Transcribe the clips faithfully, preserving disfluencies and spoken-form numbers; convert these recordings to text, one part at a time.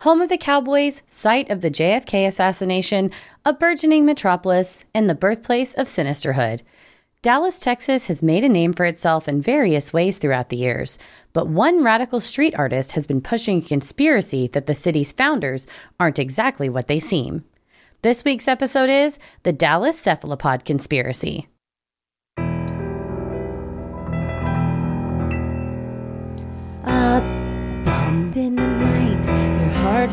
Home of the Cowboys, site of the J F K assassination, a burgeoning metropolis, and the birthplace of Sinisterhood. Dallas, Texas has made a name for itself in various ways throughout the years, but one radical street artist has been pushing a conspiracy that the city's founders aren't exactly what they seem. This week's episode is The Dallas Cephalopod Conspiracy. A bump in the night, your heart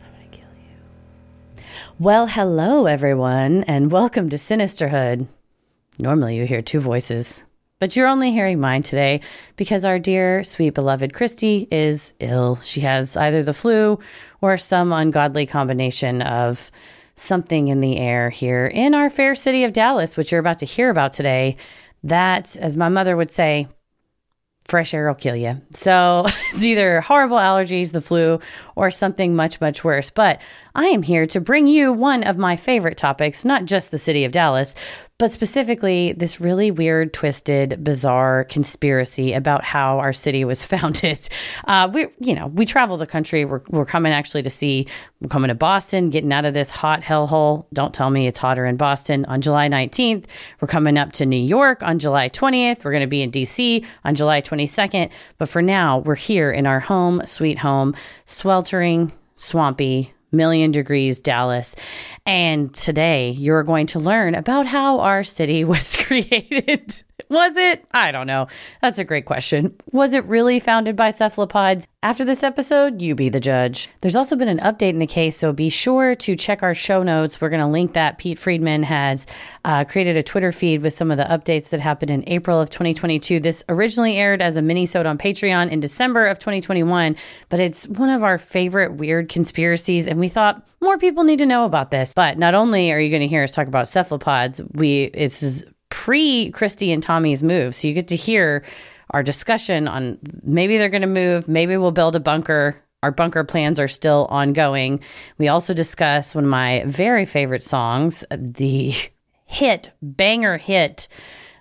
I'm gonna kill you. Well, hello, everyone, and welcome to Sinisterhood. Normally you hear two voices, but you're only hearing mine today because our dear, sweet, beloved Christy is ill. She has either the flu or some ungodly combination of something in the air here in our fair city of Dallas, which you're about to hear about today. That, as my mother would say, fresh air will kill you. So it's either horrible allergies, the flu, or something much, much worse. But I am here to bring you one of my favorite topics, not just the city of Dallas, but specifically this really weird, twisted, bizarre conspiracy about how our city was founded. Uh, we, you know, we travel the country. We're, we're coming actually to see, we're coming to Boston, getting out of this hot hellhole. Don't tell me it's hotter in Boston on July nineteenth. We're coming up to New York on July twentieth. We're going to be in D C on July twenty-second. But for now, we're here in our home, sweet home, sweltering, swampy, million degrees Dallas. And today you're going to learn about how our city was created. Was it? I don't know. That's a great question. Was it really founded by cephalopods? After this episode, you be the judge. There's also been an update in the case, so be sure to check our show notes. We're going to link that. Pete Friedman has uh, created a Twitter feed with some of the updates that happened in April of twenty twenty-two. This originally aired as a minisode on Patreon in December of twenty twenty-one, but it's one of our favorite weird conspiracies, and we thought more people need to know about this. But not only are you going to hear us talk about cephalopods, we it's pre-Christy and Tommy's move. So you get to hear our discussion on maybe they're going to move, maybe we'll build a bunker. Our bunker plans are still ongoing. We also discuss one of my very favorite songs, the hit, banger hit,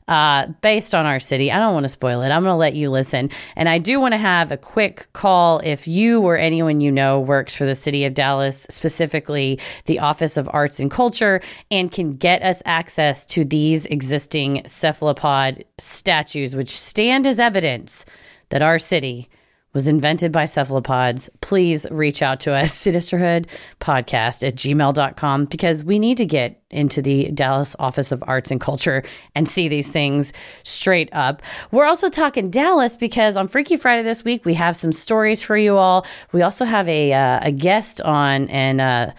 uh, based on our city. I don't want to spoil it. I'm going to let you listen. And I do want to have a quick call if you or anyone you know works for the city of Dallas, specifically the Office of Arts and Culture, and can get us access to these existing cephalopod statues, which stand as evidence that our city was invented by cephalopods. Please reach out to us, sinisterhood podcast at gmail dot com, because we need to get into the Dallas Office of Arts and Culture and see these things straight up. We're also talking Dallas because on Freaky Friday this week, we have some stories for you all. We also have a, uh, a guest on, and uh,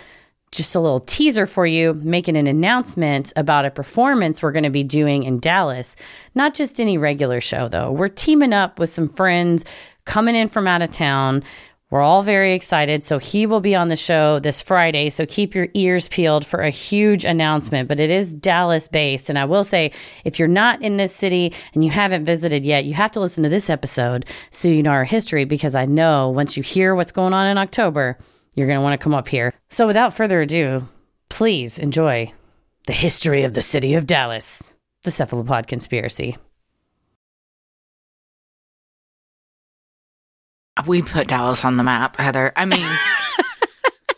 just a little teaser for you, making an announcement about a performance we're going to be doing in Dallas. Not just any regular show, though. We're teaming up with some friends coming in from out of town. We're all very excited. So he will be on the show this Friday. So keep your ears peeled for a huge announcement. But it is Dallas based. And I will say, if you're not in this city and you haven't visited yet, you have to listen to this episode so you know our history, because I know once you hear what's going on in October, you're going to want to come up here. So without further ado, please enjoy the history of the city of Dallas, the Cephalopod Conspiracy. We put Dallas on the map, Heather. I mean,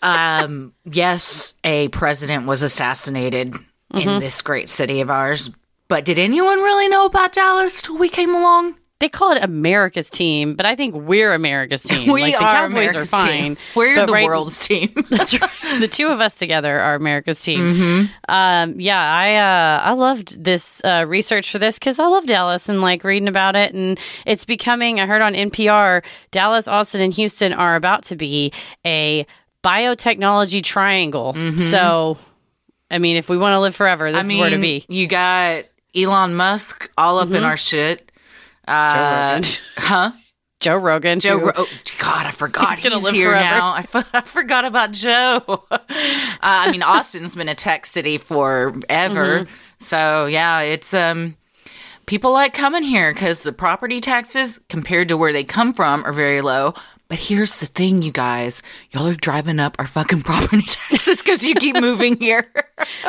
um, yes, a president was assassinated mm-hmm. in this great city of ours. But did anyone really know about Dallas till we came along? They call it America's team, but I think we're America's team. We like, the are Cowboys America's are fine. Team. We're the right, world's team. That's right. The two of us together are America's team. Mm-hmm. Um, yeah, I uh, I loved this uh, research for this because I love Dallas and like reading about it. And it's becoming, I heard on N P R, Dallas, Austin, and Houston are about to be a biotechnology triangle. Mm-hmm. So, I mean, if we want to live forever, this I mean, is where to be. You got Elon Musk all up mm-hmm. in our shit. Uh, huh? Joe Rogan. Joe Rogan. Oh, God, I forgot he's, he's here forever. now. I, f- I forgot about Joe. Uh, I mean, Austin's been a tech city forever. Mm-hmm. So, yeah, it's um, people like coming here because the property taxes compared to where they come from are very low. But here's the thing, you guys. Y'all are driving up our fucking property taxes because you keep moving here.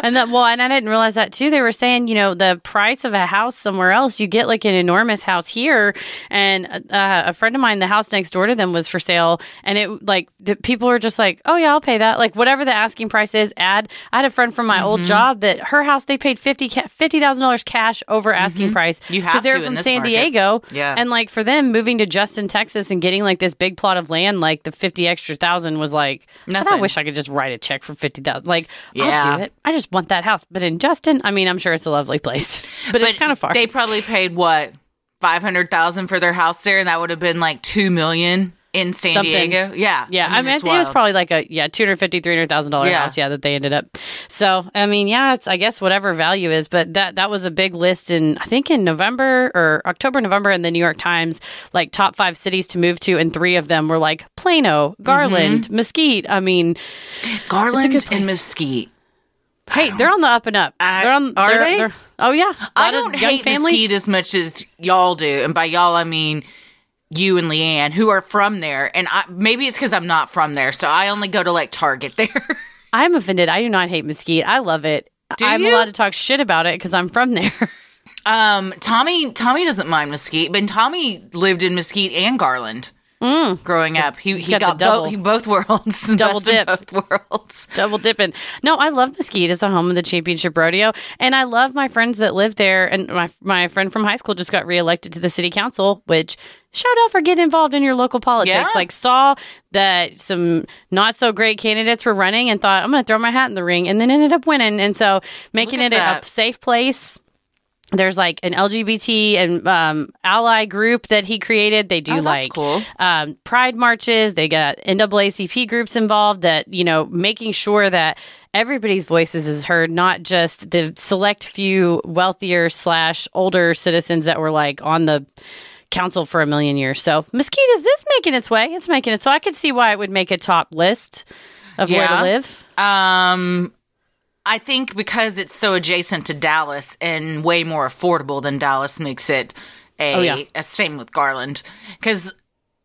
And that, well, and I didn't realize that, too. They were saying, you know, the price of a house somewhere else, you get like an enormous house here. And uh, a friend of mine, the house next door to them was for sale. And it, like, the people were just like, oh, yeah, I'll pay that. Like, whatever the asking price is, add. I had a friend from my mm-hmm. old job that her house, they paid fifty thousand dollars cash over asking mm-hmm. price. You have to. Because they're from San market. Diego. Yeah. And, like, for them, moving to Justin, Texas and getting, like, this big plot of land, like the fifty extra thousand was like nothing. I, said, I wish I could just write a check for fifty thousand. Like, yeah. I'll do it. I just want that house. But in Justin, I mean, I'm sure it's a lovely place, but, but it's kind of far. They probably paid what five hundred thousand for their house there, and that would have been like two million in San Something. Diego. Yeah, yeah. I mean, I mean it was probably like a yeah two hundred fifty three hundred thousand dollar house. Yeah, that they ended up. So I mean, yeah, it's I guess whatever value is, but that that was a big list in I think in November or October, November in the New York Times, like top five cities to move to, and three of them were like Plano, Garland, mm-hmm. Mesquite. I mean, Garland and Mesquite. Hey, they're on the up and up. I, they're on, are they're, they? They're, oh yeah, I don't hate families. Mesquite as much as y'all do, and by y'all I mean. You and Leanne, who are from there, and I, maybe it's because I'm not from there, so I only go to, like, Target there. I'm offended. I do not hate Mesquite. I love it. Do I'm you? allowed to talk shit about it because I'm from there. um, Tommy Tommy doesn't mind Mesquite, but Tommy lived in Mesquite and Garland mm. growing up. He, he, he got, got double. Both, he, both worlds. Double dip. Both worlds. Double dipping. No, I love Mesquite. It's a home of the championship rodeo, and I love my friends that live there, and my my friend from high school just got reelected to the city council, which... Shout out for getting involved in your local politics. Yeah. Like, saw that some not-so-great candidates were running and thought, I'm going to throw my hat in the ring, and then ended up winning. And so making it a, a safe place. There's, like, an L G B T and um, ally group that he created. They do, oh, like, cool. um, pride marches. They got N double A C P groups involved that, you know, making sure that everybody's voices is heard, not just the select few wealthier slash older citizens that were, like, on the... council for a million years. So Mesquite is this making its way. It's making it. So I could see why it would make a top list of yeah. where to live. Um, I think because it's so adjacent to Dallas and way more affordable than Dallas makes it a, oh, yeah. a same with Garland. Because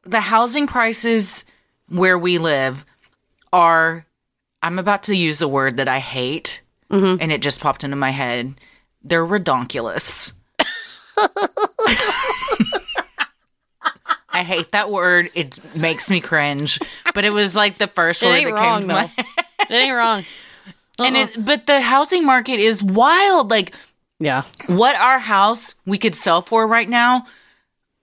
the housing prices where we live are, I'm about to use a word that I hate mm-hmm. and it just popped into my head. They're redonkulous. I hate that word. It makes me cringe. But it was like the first word that came wrong, to my head. It ain't wrong. Uh-uh. And it, but the housing market is wild. Like, yeah, what our house we could sell for right now,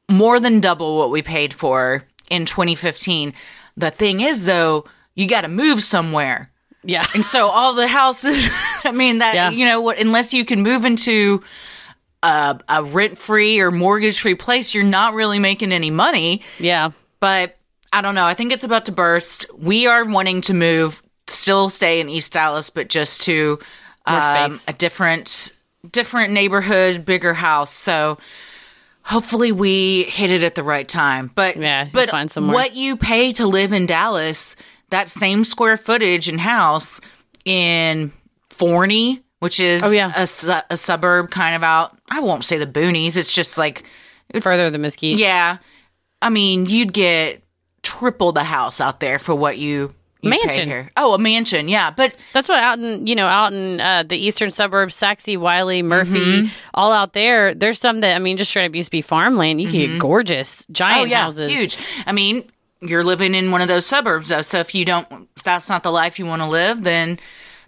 more than double what we paid for in twenty fifteen. The thing is, though, you got to move somewhere. Yeah. And so all the houses, I mean, that, yeah. you know, what unless you can move into... Uh, a rent-free or mortgage-free place, you're not really making any money. Yeah. But I don't know. I think it's about to burst. We are wanting to move, still stay in East Dallas, but just to um, a different different neighborhood, bigger house. So hopefully we hit it at the right time. But, yeah, but find somewhere. What you pay to live in Dallas, that same square footage and house in Forney, which is oh, yeah. a, su- a suburb kind of out. I won't say the boonies. It's just like... It's, further than Mesquite. Yeah. I mean, you'd get triple the house out there for what you... you mansion. Pay here. Oh, a mansion. Yeah. But... That's what out in, you know, out in uh, the eastern suburbs, Saxe, Wiley, Murphy, mm-hmm. all out there. There's some that, I mean, just straight up used to be farmland. You mm-hmm. could get gorgeous, giant oh, yeah, houses. Huge. I mean, you're living in one of those suburbs, though. So if you don't... If that's not the life you want to live, then...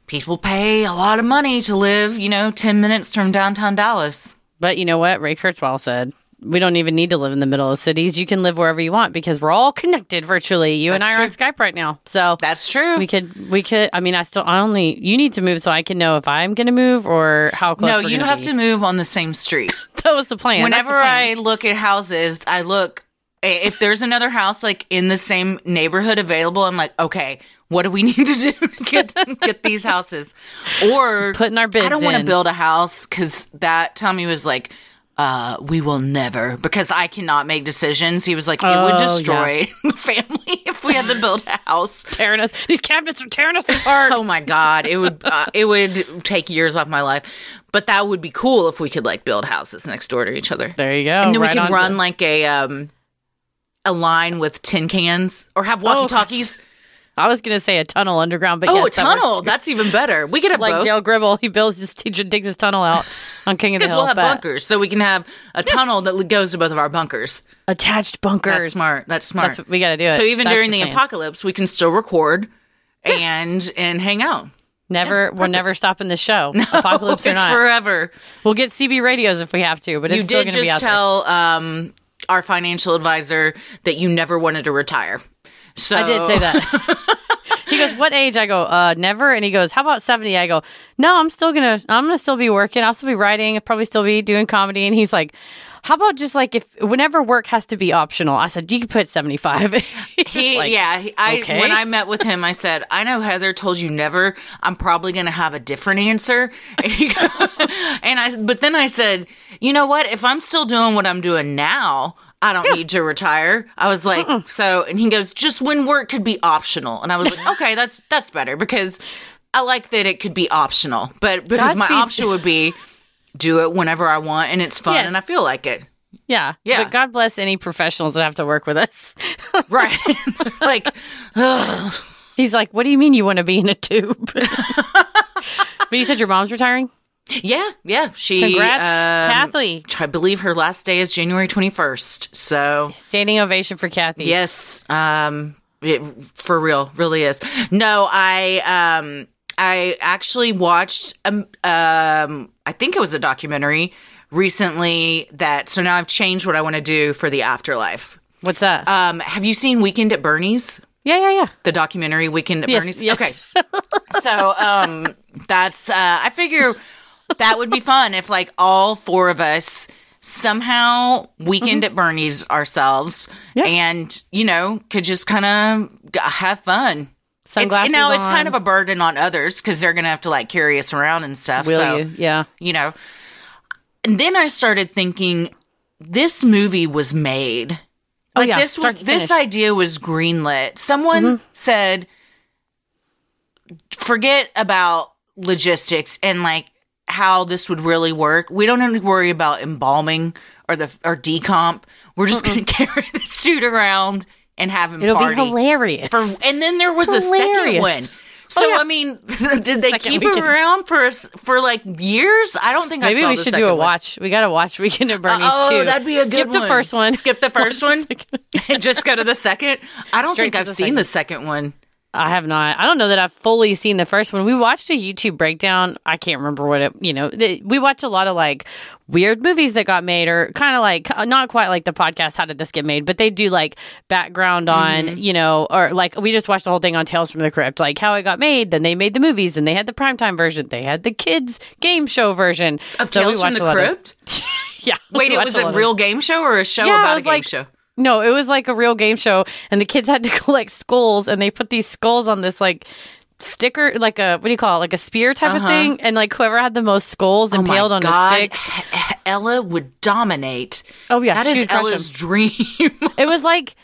People pay a lot of money to live, you know, ten minutes from downtown Dallas. But you know what? Ray Kurzweil said, we don't even need to live in the middle of cities. You can live wherever you want because we're all connected virtually. You that's and I true. Are on Skype right now. So that's true. We could, we could, I mean, I still, I only, you need to move so I can know if I'm going to move or how close no, we're you have be. To move on the same street. That was the plan. Whenever the plan. I look at houses, I look, if there's another house like in the same neighborhood available, I'm like, okay. What do we need to do to get, get these houses? Or putting our bids in. I don't want to build a house because that Tommy was like, uh, we will never, because I cannot make decisions. He was like, it oh, would destroy yeah. the family if we had to build a house. Tearing us. These cabinets are tearing us apart. Oh my God. It would, uh, it would take years off my life. But that would be cool if we could like build houses next door to each other. There you go. And then right we could run the- like a, um, a line with tin cans or have walkie-talkies. Oh, I was going to say a tunnel underground, but oh, yes, a tunnel. That That's even better. We could have like both. Dale Gribble. He builds his teacher, digs his tunnel out on King of the Hill. Because we'll have but... bunkers, so we can have a tunnel that goes to both of our bunkers. Attached bunkers. That's smart. That's smart. That's what we got to do. It. So even That's during the, the apocalypse, we can still record and and hang out. Never, yeah, we're never stopping the show. No, apocalypse or not, it's forever. We'll get C B radios if we have to, but it's you still going to be out tell, there. You um, did just tell our financial advisor that you never wanted to retire. So. I did say that. He goes, what age? I go, uh, never. And he goes, how about seventy? I go, no, I'm still going to, I'm going to still be working. I'll still be writing. I'll probably still be doing comedy. And he's like, how about just like if, whenever work has to be optional, I said, you can put seventy-five. he, like, yeah. I, okay. When I met with him, I said, I know Heather told you never, I'm probably going to have a different answer. And, he goes, and I, but then I said, you know what? If I'm still doing what I'm doing now, I don't yeah. need to retire. I was like, Mm-mm. so, and he goes, just when work could be optional. And I was like, okay, that's that's better because I like that it could be optional. But because Godspeed. my option would be do it whenever I want and it's fun yes. and I feel like it. Yeah. Yeah. But God bless any professionals that have to work with us. Right. Like, ugh. He's like, what do you mean you want to be in a tube? But you said your mom's retiring? Yeah, yeah. She, Congrats, um, Kathy. I believe her last day is January twenty-first. So standing ovation for Kathy. Yes, um, it, for real, really is. No, I um, I actually watched, um, um, I think it was a documentary recently that, so now I've changed what I want to do for the afterlife. What's that? Um, have you seen Weekend at Bernie's? Yeah, yeah, yeah. The documentary Weekend at yes, Bernie's? Yes. Okay. So um, that's, uh, I figure... That would be fun if, like, all four of us somehow weekend mm-hmm. at Bernie's ourselves yeah. and, you know, could just kind of have fun. Sunglasses it's, now, on. It's kind of a burden on others because they're going to have to, like, carry us around and stuff. Will so, you? Yeah. You know. And then I started thinking this movie was made. Like, oh, yeah. this, was, this idea was greenlit. Someone mm-hmm. said, forget about logistics and, like, how this would really work. We don't have to worry about embalming or the or decomp. We're just going to carry this dude around and have him It'll party. It'll be hilarious. For, and then there was hilarious. a second one. So, oh, yeah. I mean, did they second keep weekend. him around for for like years? I don't think Maybe I saw Maybe we should do a one. watch. We got to watch Weekend at Bernie's, uh, too. Oh, that'd be a Skip good one. Skip the first one. Skip the first one and just go to the second. I don't Straight think I've the seen second. the second one. I have not. I don't know that I've fully seen the first one. We watched a YouTube breakdown. I can't remember what it, you know, th- we watch a lot of like weird movies that got made or kind of like, not quite like the podcast, How Did This Get Made? But they do like background on, mm-hmm. you know, or like we just watched the whole thing on Tales from the Crypt, like how it got made. Then they made the movies and they had the primetime version. They had the kids game show version. Of so Tales from the Crypt? Of, yeah. Wait, it was a, a real of, game show or a show yeah, about a game like, show? No, it was like a real game show, and the kids had to collect skulls, and they put these skulls on this, like, sticker, like a, what do you call it, like a spear type uh-huh. of thing, and, like, whoever had the most skulls oh impaled on God. a stick. H- Ella would dominate. Oh, yeah. That is Ella's dream. It was like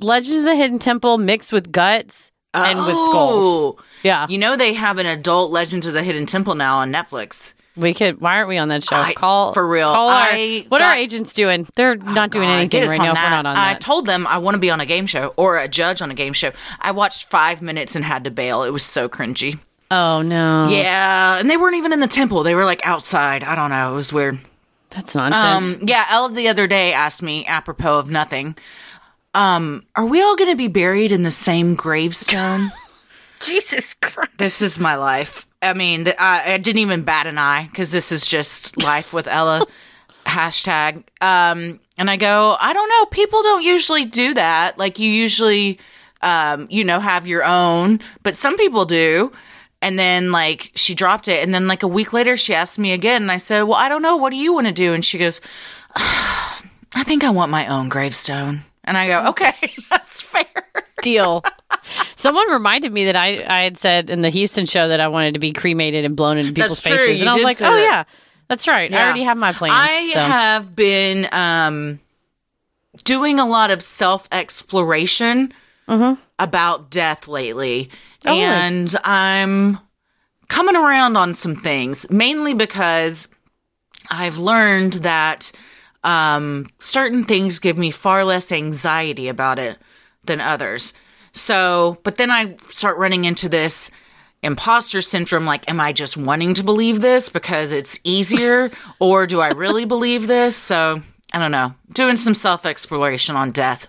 Legends of the Hidden Temple mixed with guts oh. and with skulls. Yeah. You know they have an adult Legends of the Hidden Temple now on Netflix. We could. Why aren't we on that show? I, call for real. Call our, I what got, are our agents doing? They're oh not doing God, anything right now. That. If we're not on that. I told them I want to be on a game show or a judge on a game show. I watched five minutes and had to bail. It was so cringy. Oh no. Yeah, and they weren't even in the temple. They were like outside. I don't know. It was weird. That's nonsense. Um, yeah, Ella the other day asked me, apropos of nothing, um, "Are we all going to be buried in the same gravestone?" Jesus Christ! This is my life. I mean, I, I didn't even bat an eye because this is just life with Ella. Hashtag. Um, and I go, I don't know. People don't usually do that. Like you usually, um, you know, have your own, but some people do. And then like she dropped it. And then like a week later, she asked me again. And I said, well, I don't know. What do you want to do? And she goes, I think I want my own gravestone. And I go, okay, that's fair. Deal. Someone reminded me that I, I had said in the Houston show that I wanted to be cremated and blown into people's That's true. faces. And you I was like, oh, that. yeah. That's right. Yeah. I already have my plans. I so. have been um, doing a lot of self-exploration mm-hmm. about death lately. Oh, and really? I'm coming around on some things, mainly because I've learned that um, certain things give me far less anxiety about it than others. So, but then I start running into this imposter syndrome, like, am I just wanting to believe this because it's easier, or do I really believe this? So, I don't know. Doing some self-exploration on death.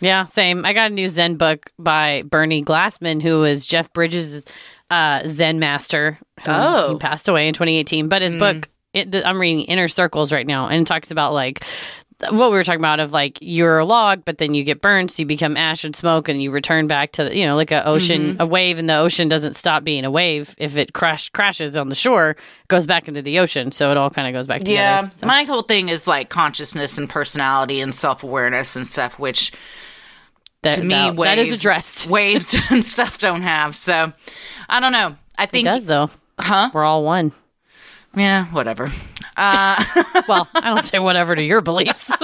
Yeah, same. I got a new Zen book by Bernie Glassman, who is Jeff Bridges' uh, Zen master. Oh. He passed away in twenty eighteen, but his mm. book, it, I'm reading Inner Circles right now, and it talks about, like, what we were talking about of, like, you're a log, but then you get burned, so you become ash and smoke, and you return back to, you know, like a ocean, mm-hmm. a wave, and the ocean doesn't stop being a wave. If it crash crashes on the shore, it goes back into the ocean, so it all kind of goes back together. Yeah, so. My whole thing is, like, consciousness and personality and self-awareness and stuff, which, that, to me, that, waves, that is addressed. Waves and stuff don't have, so, I don't know. I think... It does, though. Huh? We're all one. Yeah, whatever. Uh, well, I don't say whatever to your beliefs. No,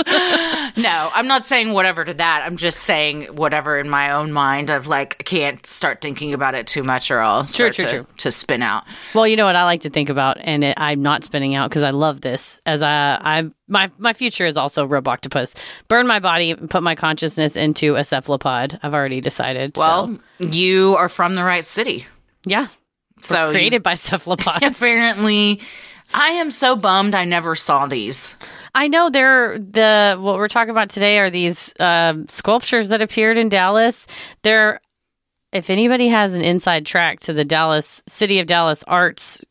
I'm not saying whatever to that. I'm just saying whatever in my own mind of, like, I can't start thinking about it too much or I'll start true, true, to, true. to spin out. Well, you know what I like to think about, and it, I'm not spinning out because I love this, as I, I, my my future is also Roboctopus. Burn my body, put my consciousness into a cephalopod. I've already decided. Well, so. You are from the right city. Yeah. So We're created you, by cephalopods. Apparently, I am so bummed I never saw these. I know they're the what we're talking about today are these uh, sculptures that appeared in Dallas. They're, if anybody has an inside track to the Dallas City of Dallas Arts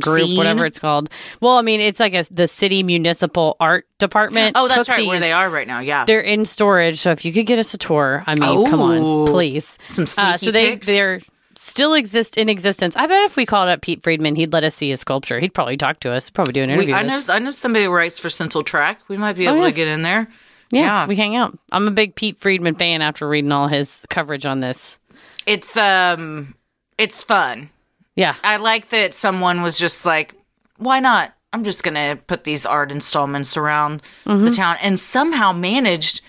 Group, Scene? whatever it's called. Well, I mean, it's like a, the city municipal art department. Oh, that's right, these, where they are right now. Yeah, they're in storage. So if you could get us a tour, I mean, oh, come on, please. Some sneaky uh, so they pics. they're. Still exist in existence. I bet if we called up Pete Friedman, he'd let us see his sculpture. He'd probably talk to us, probably do an interview. We, I know I know somebody who writes for Central Track. We might be oh, able yeah. to get in there. Yeah, yeah, we hang out. I'm a big Pete Friedman fan after reading all his coverage on this. It's um, it's fun. Yeah. I like that someone was just like, why not? I'm just going to put these art installments around mm-hmm. the town, and somehow managed.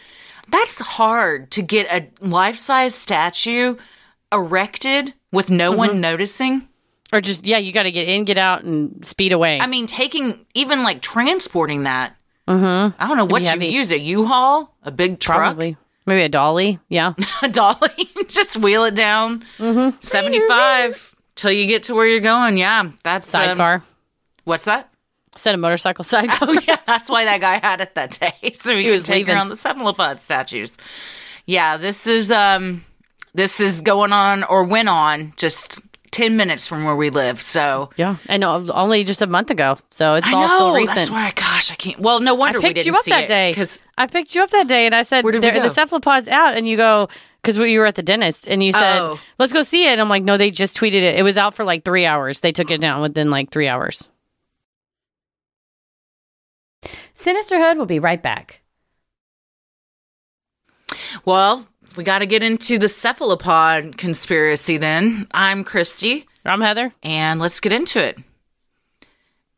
That's hard to get a life-size statue erected with no mm-hmm. one noticing. Or just, yeah, you got to get in, get out, and speed away. I mean, taking, even like transporting that. Mm-hmm. I don't know what you heavy. use, a U-Haul? A big truck? Probably. Maybe a dolly, yeah. A dolly? Just wheel it down. Mm-hmm. seventy-five till you get to where you're going, yeah. That's sidecar. Um, what's that? I said a motorcycle sidecar. Oh, yeah, that's why that guy had it that day. So he, he was taking around the cephalopod statues. Yeah, this is... um. This is going on or went on just ten minutes from where we live. So, yeah. And only just a month ago. So it's I all know, still recent. That's why, gosh, I can't. Well, no wonder we didn't see it. I picked you up that day. Cause I picked you up that day and I said, the cephalopod's out. And you go, because we were at the dentist and you said, oh. let's go see it. And I'm like, no, they just tweeted it. It was out for like three hours. They took it down within like three hours. Sinisterhood will be right back. Well, we got to get into the cephalopod conspiracy then. I'm Christy. I'm Heather. And let's get into it.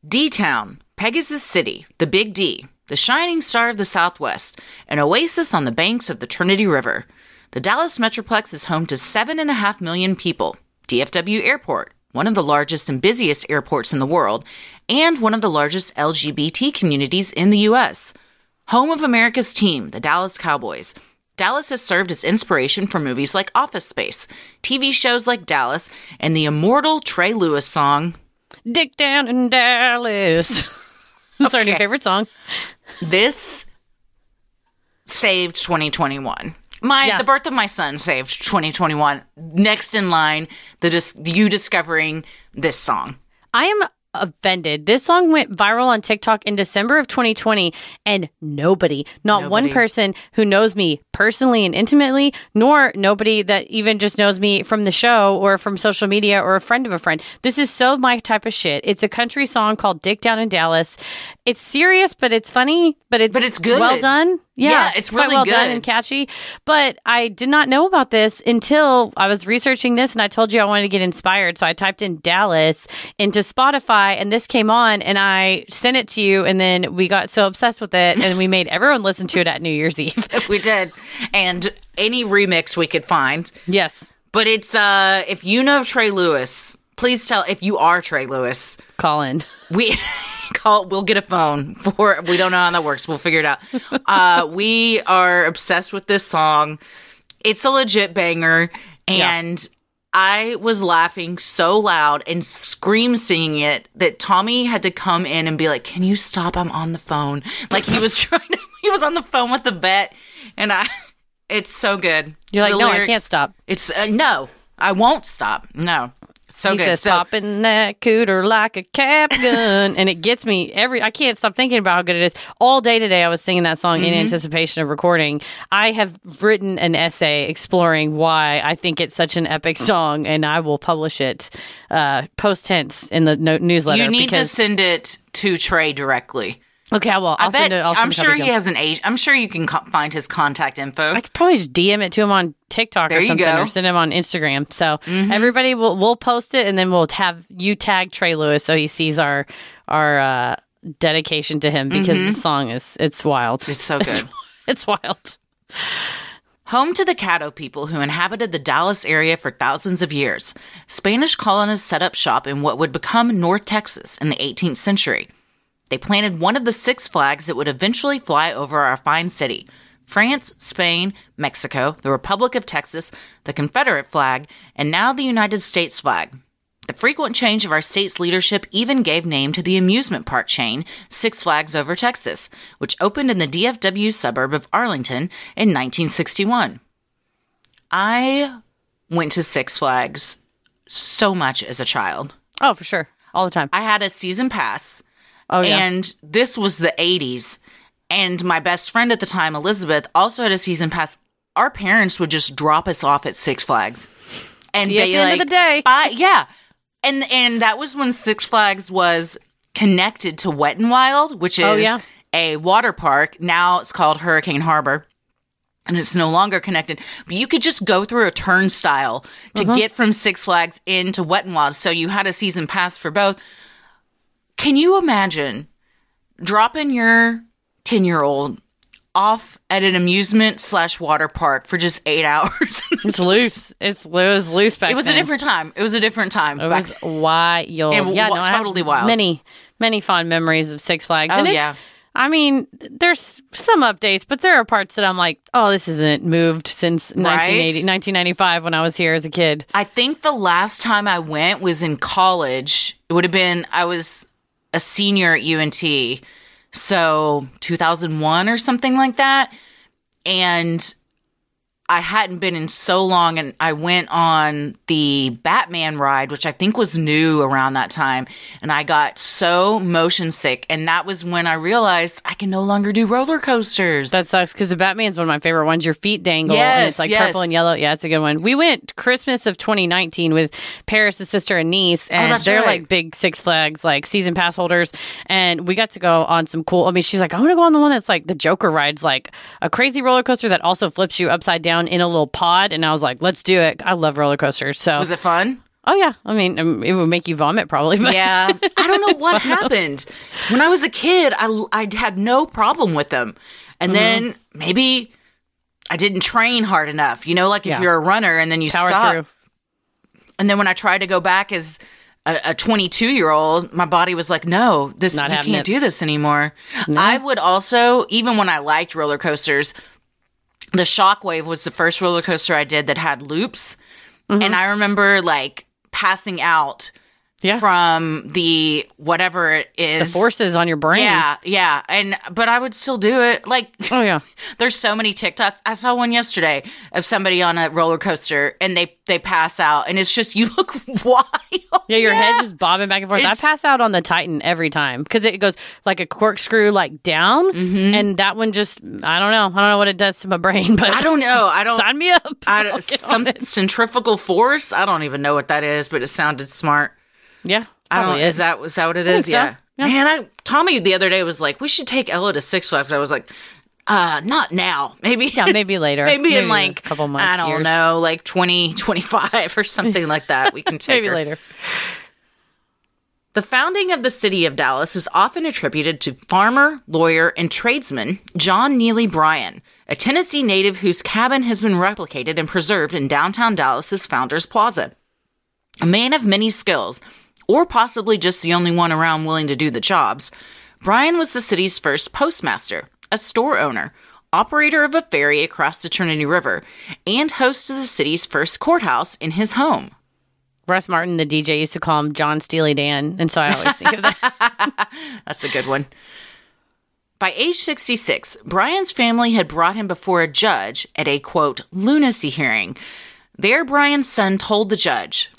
D-Town, Pegasus City, the Big D, the shining star of the Southwest, an oasis on the banks of the Trinity River. The Dallas Metroplex is home to seven and a half million people, D F W Airport, one of the largest and busiest airports in the world, and one of the largest L G B T communities in the U S Home of America's team, the Dallas Cowboys. Dallas has served as inspiration for movies like Office Space, T V shows like Dallas, and the immortal Trey Lewis song, Dick Down in Dallas. That's okay. Our new favorite song. This saved twenty twenty-one. My yeah. The birth of my son saved twenty twenty-one. Next in line, the dis- you discovering this song. I am offended. This song went viral on TikTok in December of twenty twenty, and nobody, not nobody. one person who knows me personally and intimately, nor nobody that even just knows me from the show or from social media or a friend of a friend. This is so my type of shit. It's a country song called Dick Down in Dallas. It's serious, but it's funny, but it's, but it's good. Well done. Yeah, yeah it's really quite well good. done and catchy. But I did not know about this until I was researching this, and I told you I wanted to get inspired. So I typed in Dallas into Spotify, and this came on, and I sent it to you, and then we got so obsessed with it, and we made everyone listen to it at New Year's Eve. We did. And any remix we could find. Yes. But it's, uh, if you know Trey Lewis, please tell, if you are Trey Lewis. Call in. We... Call, we'll get a phone for, we don't know how that works. We'll figure it out. Uh, we are obsessed with this song. It's a legit banger. And yeah. I was laughing so loud and scream singing it that Tommy had to come in and be like, can you stop? I'm on the phone. Like he was trying to, he was on the phone with the vet. And I, it's so good. You're like, the no, lyrics, I can't stop. It's uh, no, I won't stop. No. So he good. says, so, popping that cooter like a cap gun. And it gets me every... I can't stop thinking about how good it is. All day today, I was singing that song mm-hmm. in anticipation of recording. I have written an essay exploring why I think it's such an epic song, and I will publish it uh, post-tense in the no- newsletter. You need because- to send it to Trey directly. Okay, well, I'll I send bet, it. I'll send I'm sure he has an agent. I'm sure you can co- find his contact info. I could probably just D M it to him on TikTok there or something, or send him on Instagram. So mm-hmm. everybody, will we'll post it, and then we'll have you tag Trey Lewis so he sees our our uh, dedication to him because mm-hmm. the song is it's wild. It's so good. It's, it's wild. Home to the Caddo people who inhabited the Dallas area for thousands of years, Spanish colonists set up shop in what would become North Texas in the eighteenth century. They planted one of the six flags that would eventually fly over our fine city. France, Spain, Mexico, the Republic of Texas, the Confederate flag, and now the United States flag. The frequent change of our state's leadership even gave name to the amusement park chain, Six Flags Over Texas, which opened in the D F W suburb of Arlington in nineteen sixty-one. I went to Six Flags so much as a child. Oh, for sure. All the time. I had a season pass. Oh, yeah. And this was the eighties, and my best friend at the time, Elizabeth, also had a season pass. Our parents would just drop us off at Six Flags, and See you at the like, end of the day, buy, yeah, and and that was when Six Flags was connected to Wet n' Wild, which is oh, yeah. a water park. Now it's called Hurricane Harbor, and it's no longer connected. But you could just go through a turnstile to uh-huh. get from Six Flags into Wet n' Wild, so you had a season pass for both. Can you imagine dropping your ten-year-old off at an amusement slash water park for just eight hours? It's loose. It's, it was loose back then. It was then. a different time. It was a different time. It back was then. wild. And yeah, w- no, totally wild. Many, many fond memories of Six Flags. Oh, and it's, yeah. I mean, there's some updates, but there are parts that I'm like, oh, this isn't moved since right? nineteen ninety-five when I was here as a kid. I think the last time I went was in college. It would have been, I was... a senior at U N T, so two thousand one or something like that, and I hadn't been in so long, and I went on the Batman ride, which I think was new around that time, and I got so motion sick, and that was when I realized I can no longer do roller coasters. That sucks, because the Batman's one of my favorite ones. Your feet dangle, yes, and it's like yes. purple and yellow. Yeah, it's a good one. We went Christmas of twenty nineteen with Paris' sister and niece, and oh, they're right. like big Six Flags, like season pass holders, and we got to go on some cool, I mean, she's like, I want to go on the one that's like the Joker rides, like a crazy roller coaster that also flips you upside down in a little pod, and I was like, let's do it. I love roller coasters. So was it fun? Oh yeah. I mean, it would make you vomit probably, but yeah. I don't know what happened. When I was a kid, I, I had no problem with them, and mm-hmm. then maybe I didn't train hard enough, you know, like yeah. if you're a runner and then you Power stop through. And then when I tried to go back as a twenty-two year old, my body was like, no, this Not you can't it. do this anymore. No. I would also, even when I liked roller coasters, the Shockwave was the first roller coaster I did that had loops. Mm-hmm. And I remember, like, passing out yeah. from the whatever it is. The forces on your brain. Yeah, yeah. And But I would still do it. Like, oh yeah. There's so many TikToks. I saw one yesterday of somebody on a roller coaster, and they, they pass out. And it's just, you look wild. Yeah, your yeah. head just bobbing back and forth. It's... I pass out on the Titan every time because it goes like a corkscrew, like down, mm-hmm. and that one just, I don't know. I don't know what it does to my brain, but I don't know. I don't sign me up. I don't, some centrifugal force. I don't even know what that is, but it sounded smart. Yeah, I don't. Is. is that is that what it is? Yeah. So. yeah, man. I Tommy the other day was like, we should take Ella to Six Flags. And I was like, Uh, not now. Maybe. Yeah, maybe later. maybe, maybe in like a couple months. I don't years. know, like twenty, twenty-five or something like that. We can take maybe her. later. The founding of the city of Dallas is often attributed to farmer, lawyer, and tradesman John Neely Bryan, a Tennessee native whose cabin has been replicated and preserved in downtown Dallas's Founders Plaza. A man of many skills, or possibly just the only one around willing to do the jobs, Bryan was the city's first postmaster, a store owner, operator of a ferry across the Trinity River, and host of the city's first courthouse in his home. Russ Martin, the D J, used to call him John Steely Dan, and so I always think of that. That's a good one. By age sixty-six, Bryan's family had brought him before a judge at a, quote, lunacy hearing. There, Bryan's son told the judge,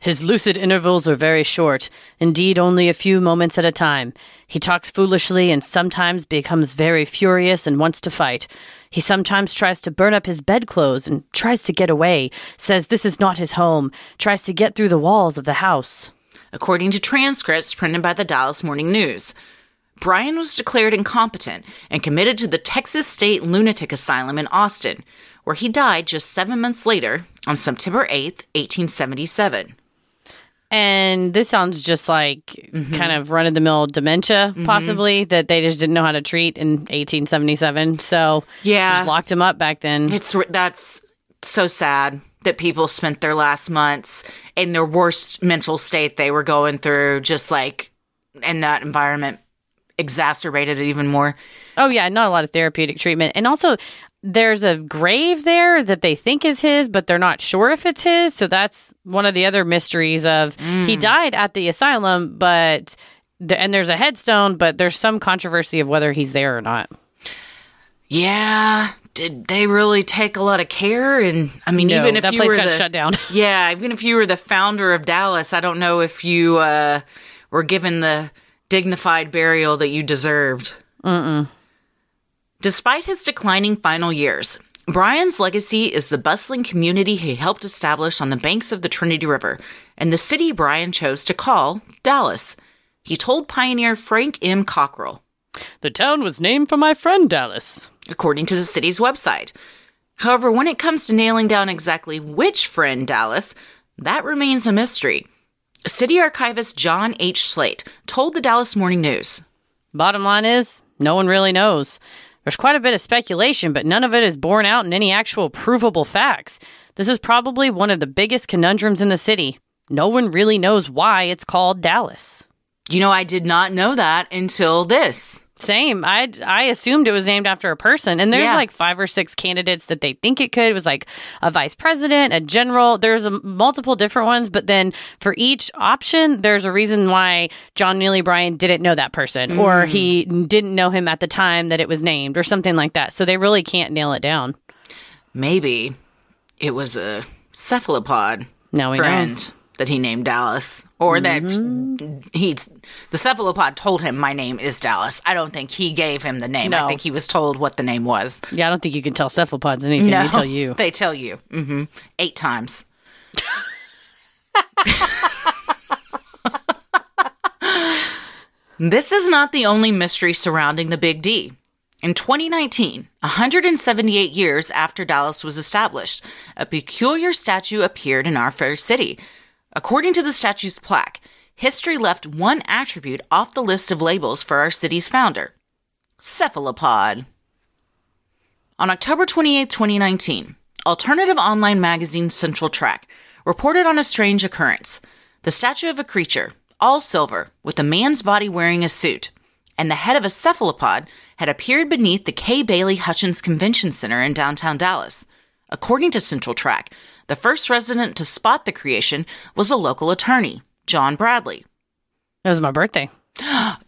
"His lucid intervals are very short, indeed only a few moments at a time. He talks foolishly and sometimes becomes very furious and wants to fight. He sometimes tries to burn up his bedclothes and tries to get away, says this is not his home, tries to get through the walls of the house." According to transcripts printed by the Dallas Morning News, Bryan was declared incompetent and committed to the Texas State Lunatic Asylum in Austin, where he died just seven months later on September eighth, eighteen seventy-seven. And this sounds just like mm-hmm. kind of run-of-the-mill dementia, mm-hmm. possibly, that they just didn't know how to treat in eighteen seventy-seven. So yeah, just locked him up back then. It's that's so sad that people spent their last months in their worst mental state they were going through, just like in that environment, exacerbated it even more. Oh, yeah, not a lot of therapeutic treatment. And also, there's a grave there that they think is his, but they're not sure if it's his. So that's one of the other mysteries of mm. he died at the asylum, but the, and there's a headstone, but there's some controversy of whether he's there or not. Yeah. Did they really take a lot of care? And I mean, no, even if that you place were got the, shut down. Yeah. Even if you were the founder of Dallas, I don't know if you uh, were given the dignified burial that you deserved. Mm-mm. Despite his declining final years, Bryan's legacy is the bustling community he helped establish on the banks of the Trinity River and the city Bryan chose to call Dallas. He told pioneer Frank M. Cockrell, "The town was named for my friend Dallas," according to the city's website. However, when it comes to nailing down exactly which friend Dallas, that remains a mystery. City archivist John H. Slate told the Dallas Morning News, "Bottom line is, no one really knows. There's quite a bit of speculation, but none of it is borne out in any actual provable facts. This is probably one of the biggest conundrums in the city. No one really knows why it's called Dallas." You know, I did not know that until this. Same. I, I assumed it was named after a person. And there's yeah. like five or six candidates that they think it could. It was like a vice president, a general. There's a, multiple different ones. But then for each option, there's a reason why John Neely Bryan didn't know that person mm. or he didn't know him at the time that it was named or something like that. So they really can't nail it down. Maybe it was a cephalopod now we friend know. that he named Dallas. Or that mm-hmm. he's the cephalopod told him, "My name is Dallas." I don't think he gave him the name. No. I think he was told what the name was. Yeah, I don't think you can tell cephalopods anything. No, they tell you. They tell you. Mm-hmm. Eight times. This is not the only mystery surrounding the Big D. In twenty nineteen, one hundred seventy-eight years after Dallas was established, a peculiar statue appeared in our fair city. According to the statue's plaque, history left one attribute off the list of labels for our city's founder, cephalopod. On October twenty-eighth, twenty nineteen, alternative online magazine Central Track reported on a strange occurrence. The statue of a creature, all silver, with a man's body wearing a suit, and the head of a cephalopod had appeared beneath the K. Bailey Hutchins Convention Center in downtown Dallas. According to Central Track, the first resident to spot the creation was a local attorney, John Bradley. It was my birthday.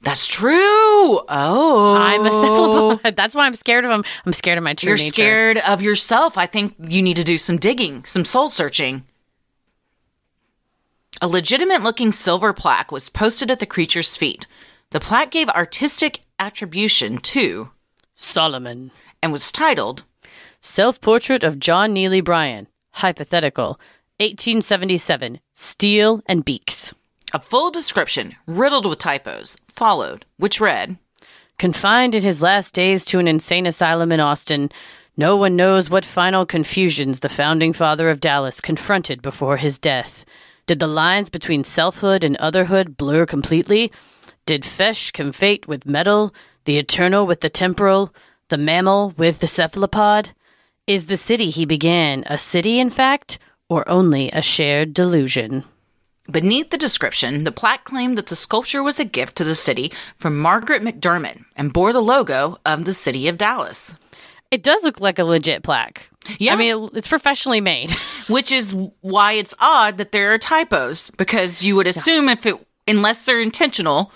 That's true. Oh. I'm a cephalopod. That's why I'm scared of him. I'm scared of my true You're nature. Scared of yourself. I think you need to do some digging, some soul searching. A legitimate-looking silver plaque was posted at the creature's feet. The plaque gave artistic attribution to Solomon and was titled Self-Portrait of John Neely Bryan. Hypothetical, eighteen seventy-seven, Steel and Beaks. A full description, riddled with typos, followed, which read, Confined in his last days to an insane asylum in Austin, no one knows what final confusions the founding father of Dallas confronted before his death. Did the lines between selfhood and otherhood blur completely? Did flesh conflate with metal, the eternal with the temporal, the mammal with the cephalopod? Is the city he began a city, in fact, or only a shared delusion? Beneath the description, the plaque claimed that the sculpture was a gift to the city from Margaret McDermott and bore the logo of the city of Dallas. It does look like a legit plaque. Yeah. I mean, it's professionally made. Which is why it's odd that there are typos, because you would assume yeah. if it, unless they're intentional,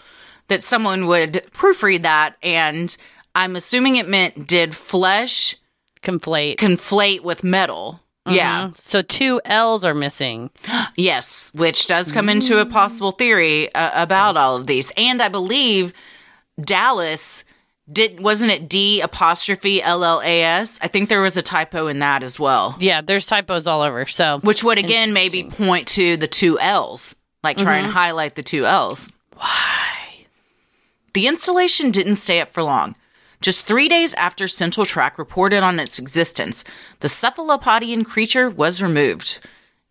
that someone would proofread that. And I'm assuming it meant, did flesh conflate conflate with metal? Mm-hmm. Yeah. So two L's are missing. Yes, which does come mm. into a possible theory uh, about all of these. And I believe Dallas did, wasn't it D apostrophe L L A S? I think there was a typo in that as well. Yeah, there's typos all over. So which would again maybe point to the two L's, like try mm-hmm. and highlight the two L's. Why? The installation didn't stay up for long. Just three days after Central Track reported on its existence, the cephalopodian creature was removed.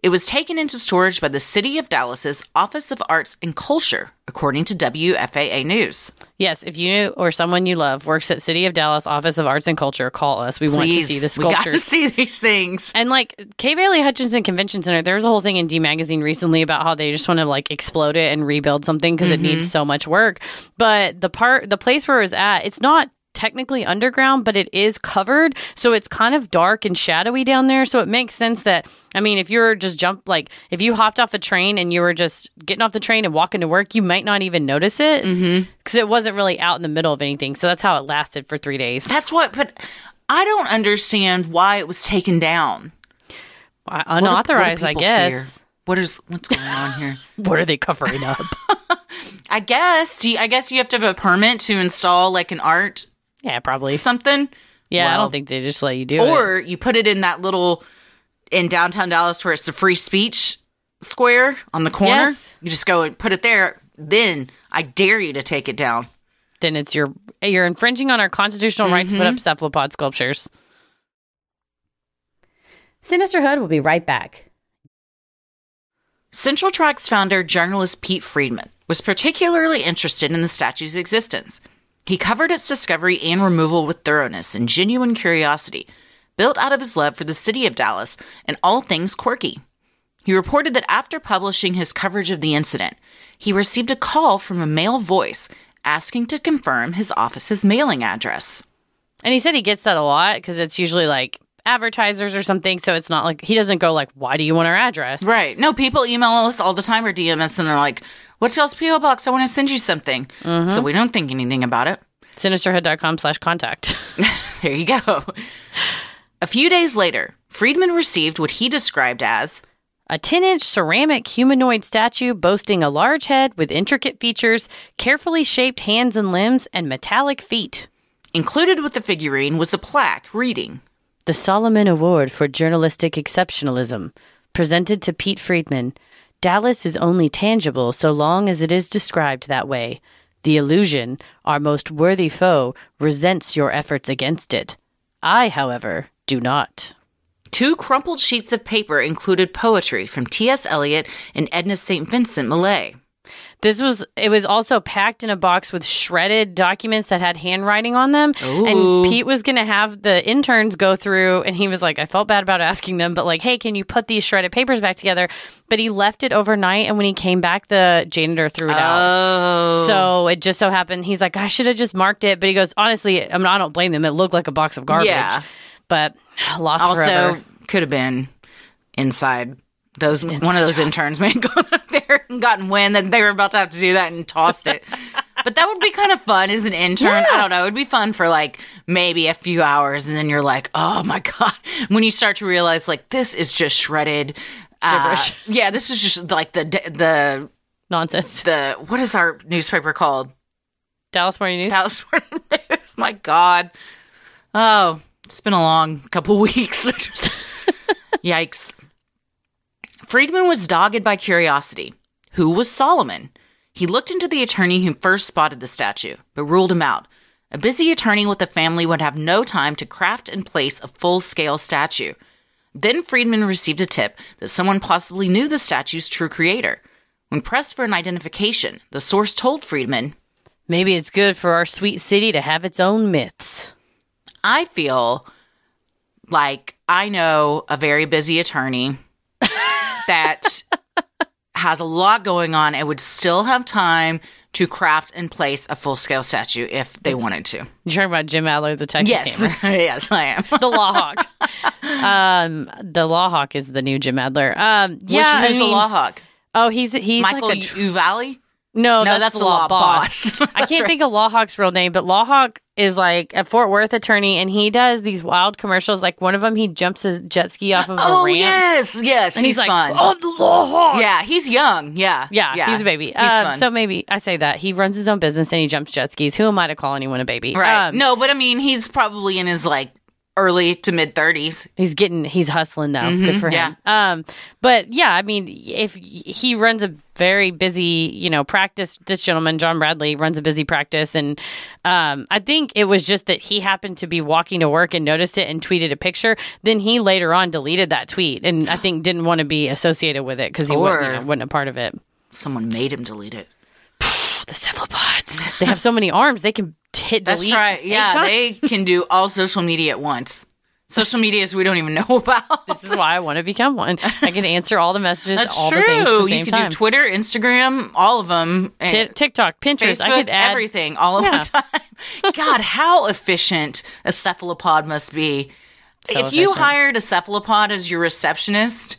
It was taken into storage by the City of Dallas's Office of Arts and Culture, according to W F A A News. Yes, if you or someone you love works at City of Dallas Office of Arts and Culture, call us. We Please, want to see the sculptures. We got to see these things. And like Kay Bailey Hutchinson Convention Center, there was a whole thing in D Magazine recently about how they just want to like explode it and rebuild something because mm-hmm. it needs so much work. But the part, the place where it was at, it's not technically underground, but it is covered, so it's kind of dark and shadowy down there, so it makes sense that, I mean, if you're just jump like if you hopped off a train and you were just getting off the train and walking to work, you might not even notice it because mm-hmm. it wasn't really out in the middle of anything. So that's how it lasted for three days. That's what, but I don't understand why it was taken down. Well, unauthorized, what do, what do I guess fear? What is what's going on here? What are they covering up? I guess do you, I guess you have to have a permit to install like an art Yeah, probably. Something? Yeah, well, I don't think they just let you do or it. Or you put it in that little, in downtown Dallas where it's the free speech square on the corner. Yes. You just go and put it there. Then I dare you to take it down. Then it's your, you're infringing on our constitutional mm-hmm. right to put up cephalopod sculptures. Sinisterhood will be right back. Central Track's founder, journalist Pete Friedman, was particularly interested in the statue's existence. He covered its discovery and removal with thoroughness and genuine curiosity, built out of his love for the city of Dallas and all things quirky. He reported that after publishing his coverage of the incident, he received a call from a male voice asking to confirm his office's mailing address. And he said he gets that a lot because it's usually like advertisers or something, so it's not like he doesn't go like, why do you want our address? Right. No, people email us all the time or D M us and they're like, what's y'all's P O box? I want to send you something. Mm-hmm. So we don't think anything about it. Sinisterhood.com slash contact. There you go. A few days later, Friedman received what he described as a ten-inch ceramic humanoid statue boasting a large head with intricate features, carefully shaped hands and limbs, and metallic feet. Included with the figurine was a plaque reading, "The Solomon Award for Journalistic Exceptionalism, presented to Pete Friedman. Dallas is only tangible so long as it is described that way. The illusion, our most worthy foe, resents your efforts against it. I, however, do not." Two crumpled sheets of paper included poetry from T S Eliot and Edna Saint Vincent Millay. This was, it was also packed in a box with shredded documents that had handwriting on them. Ooh. And Pete was going to have the interns go through, and he was like, I felt bad about asking them, but like, hey, can you put these shredded papers back together? But he left it overnight, and when he came back, the janitor threw it oh. out. So it just so happened, he's like, I should have just marked it. But he goes, honestly, I mean, I don't blame them. It looked like a box of garbage. Yeah. But lost also, forever. Also, could have been inside. Those it's one of those job. interns may have gone up there and gotten wind that they were about to have to do that and tossed it. But that would be kind of fun as an intern. Yeah. I don't know. It would be fun for like maybe a few hours, and then you're like, oh my God. When you start to realize like this is just shredded gibberish. Uh, yeah, this is just like the the nonsense. The what is our newspaper called? Dallas Morning News. Dallas Morning News. My God. Oh, it's been a long couple weeks. Yikes. Friedman was dogged by curiosity. Who was Solomon? He looked into the attorney who first spotted the statue, but ruled him out. A busy attorney with a family would have no time to craft and place a full-scale statue. Then Friedman received a tip that someone possibly knew the statue's true creator. When pressed for an identification, the source told Friedman, "Maybe it's good for our sweet city to have its own myths." I feel like I know a very busy attorney that has a lot going on and would still have time to craft and place a full-scale statue if they wanted to. You're talking about Jim Allard, the Texas yes. Hammer. Yes, I am. The Law Hawk. um, the Law Hawk is the new Jim Adler. Um, yeah, Which, who's I mean, the Law Hawk? Oh, he's he's Michael like a tr- Uvalli? No, no, that's, that's the Law, law Boss. boss. I can't right. think of Law Hawk's real name, but Law Hawk is like a Fort Worth attorney, and he does these wild commercials. Like one of them, he jumps a jet ski off of a oh, ramp. Oh, yes, yes. And he's, he's fun. Like, "I'm the Law Hawk." Yeah, he's young. Yeah. Yeah, yeah. He's a baby. He's um, fun. So maybe I say that. He runs his own business and he jumps jet skis. Who am I to call anyone a baby? Right. Um, no, but I mean, he's probably in his like early to mid thirties. He's getting, he's hustling though. Mm-hmm, Good for him. Yeah. Um, but yeah, I mean, if he runs a very busy, you know, practice, this gentleman, John Bradley, runs a busy practice. And um, I think it was just that he happened to be walking to work and noticed it and tweeted a picture. Then he later on deleted that tweet and I think didn't want to be associated with it because he wasn't, you know, wasn't a part of it. Someone made him delete it. The cephalopods. They have so many arms. They can hit delete. That's right. Yeah, they can do all social media at once. Social medias we don't even know about. This is why I want to become one. I can answer all the messages. That's all true. The things at the same you can time. Do Twitter, Instagram, all of them. T- TikTok, Pinterest. Facebook, I could add everything all at yeah. one time. God, how efficient a cephalopod must be. So if efficient. You hired a cephalopod as your receptionist.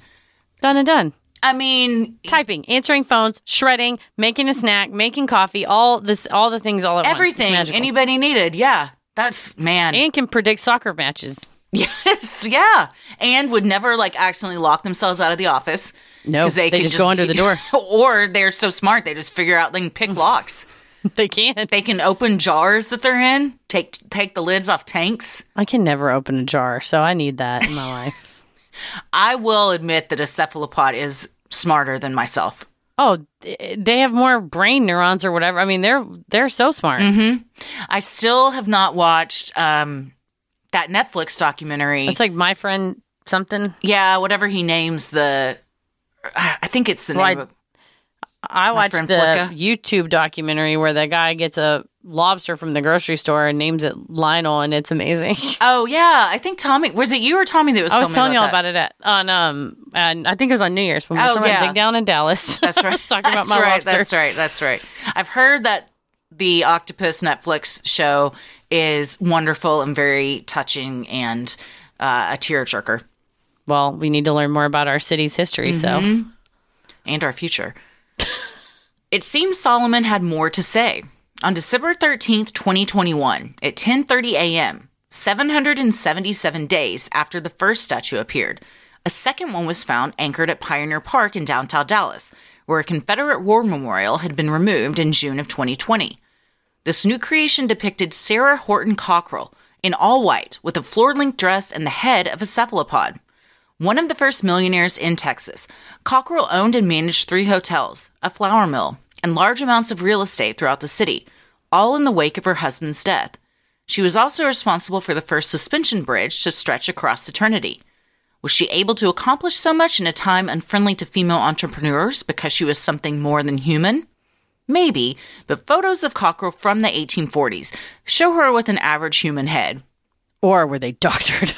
Done and done. I mean, typing, answering phones, shredding, making a snack, making coffee, all this, all the things all at everything, once. Everything anybody needed. Yeah. That's, man. And can predict soccer matches. Yes. Yeah. And would never like accidentally lock themselves out of the office. No. Because they, they could just, just go under the door. Or they're so smart, they just figure out they can pick locks. They can. They can open jars that they're in, take, take the lids off tanks. I can never open a jar, so I need that in my life. I will admit that a cephalopod is smarter than myself. Oh, they have more brain neurons or whatever. I mean, they're they're so smart. Mm-hmm. I still have not watched um, that Netflix documentary. It's like My Friend something. Yeah, whatever he names the. I think it's the well, name. I, of I watched the Flicka. YouTube documentary where the guy gets a lobster from the grocery store and names it Lionel, and it's amazing. Oh yeah, I think Tommy was it you or Tommy that was. I was telling y'all about, about it at, on um, and I think it was on New Year's when we were oh, yeah. Dig Down in Dallas. That's right. Talking about my right, lobster. That's right. That's right. I've heard that the Octopus Netflix show is wonderful and very touching and uh, a tearjerker. Well, we need to learn more about our city's history, mm-hmm. so and our future. It seems Solomon had more to say. On December thirteenth, twenty twenty-one, at ten thirty a.m., seven hundred seventy-seven days after the first statue appeared, a second one was found anchored at Pioneer Park in downtown Dallas, where a Confederate war memorial had been removed in June of twenty twenty. This new creation depicted Sarah Horton Cockrell in all white with a floor-length dress and the head of a cephalopod. One of the first millionaires in Texas, Cockrell owned and managed three hotels, a flour mill, and large amounts of real estate throughout the city, all in the wake of her husband's death. She was also responsible for the first suspension bridge to stretch across eternity. Was she able to accomplish so much in a time unfriendly to female entrepreneurs because she was something more than human? Maybe, but photos of Cockrell from the eighteen forties show her with an average human head. Or were they doctored?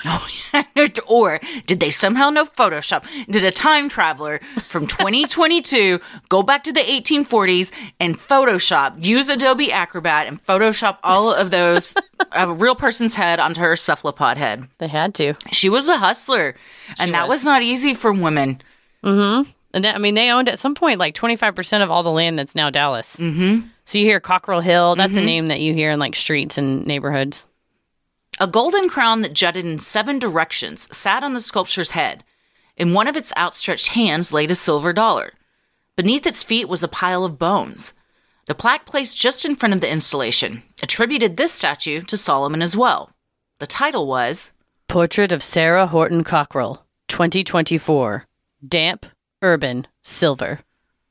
Or did they somehow know Photoshop? Did a time traveler from twenty twenty-two go back to the eighteen forties and Photoshop, use Adobe Acrobat and Photoshop all of those, a real person's head onto her cephalopod head? They had to. She was a hustler. She and that was. was not easy for women. Mm-hmm. And that, I mean, they owned at some point like twenty-five percent of all the land that's now Dallas. Mm-hmm. So you hear Cockrell Hill. That's mm-hmm. a name that you hear in like streets and neighborhoods. A golden crown that jutted in seven directions sat on the sculpture's head. In one of its outstretched hands laid a silver dollar. Beneath its feet was a pile of bones. The plaque placed just in front of the installation attributed this statue to Solomon as well. The title was Portrait of Sarah Horton Cockrell, twenty twenty-four, Damp, Urban, Silver.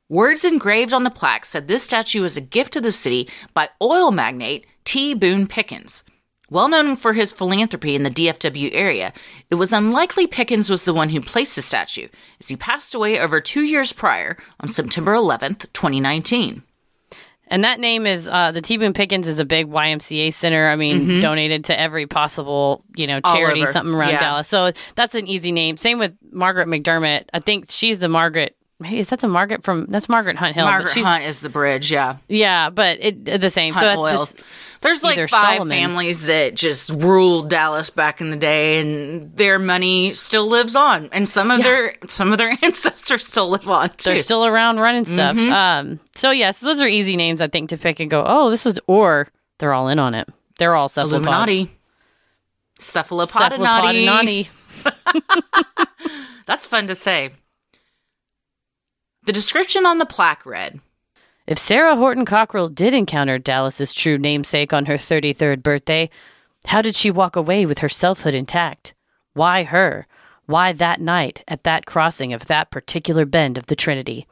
Words engraved on the plaque said this statue was a gift to the city by oil magnate T. Boone Pickens. Well known for his philanthropy in the D F W area, it was unlikely Pickens was the one who placed the statue, as he passed away over two years prior on September eleventh, twenty nineteen. And that name is, uh, the T. Boone Pickens is a big Y M C A center. I mean, mm-hmm. donated to every possible, you know, charity, something around yeah. Dallas. So that's an easy name. Same with Margaret McDermott. I think she's the Margaret. Hey, is that the Margaret from, that's Margaret Hunt Hill. Margaret she's, Hunt is the bridge, yeah. Yeah, but it the same. Hunt so this, There's like five Solomon. families that just ruled Dallas back in the day, and their money still lives on. And some of yeah. their some of their ancestors still live on, too. They're still around running stuff. Mm-hmm. Um, so, yes, yeah, so those are easy names, I think, to pick and go, oh, this was, or they're all in on it. They're all cephalopods. Illuminati. Cephalopodinati. Cephalopodinati. That's fun to say. The description on the plaque read, "If Sarah Horton Cockrell did encounter Dallas's true namesake on her thirty-third birthday, how did she walk away with her selfhood intact? Why her? Why that night at that crossing of that particular bend of the Trinity?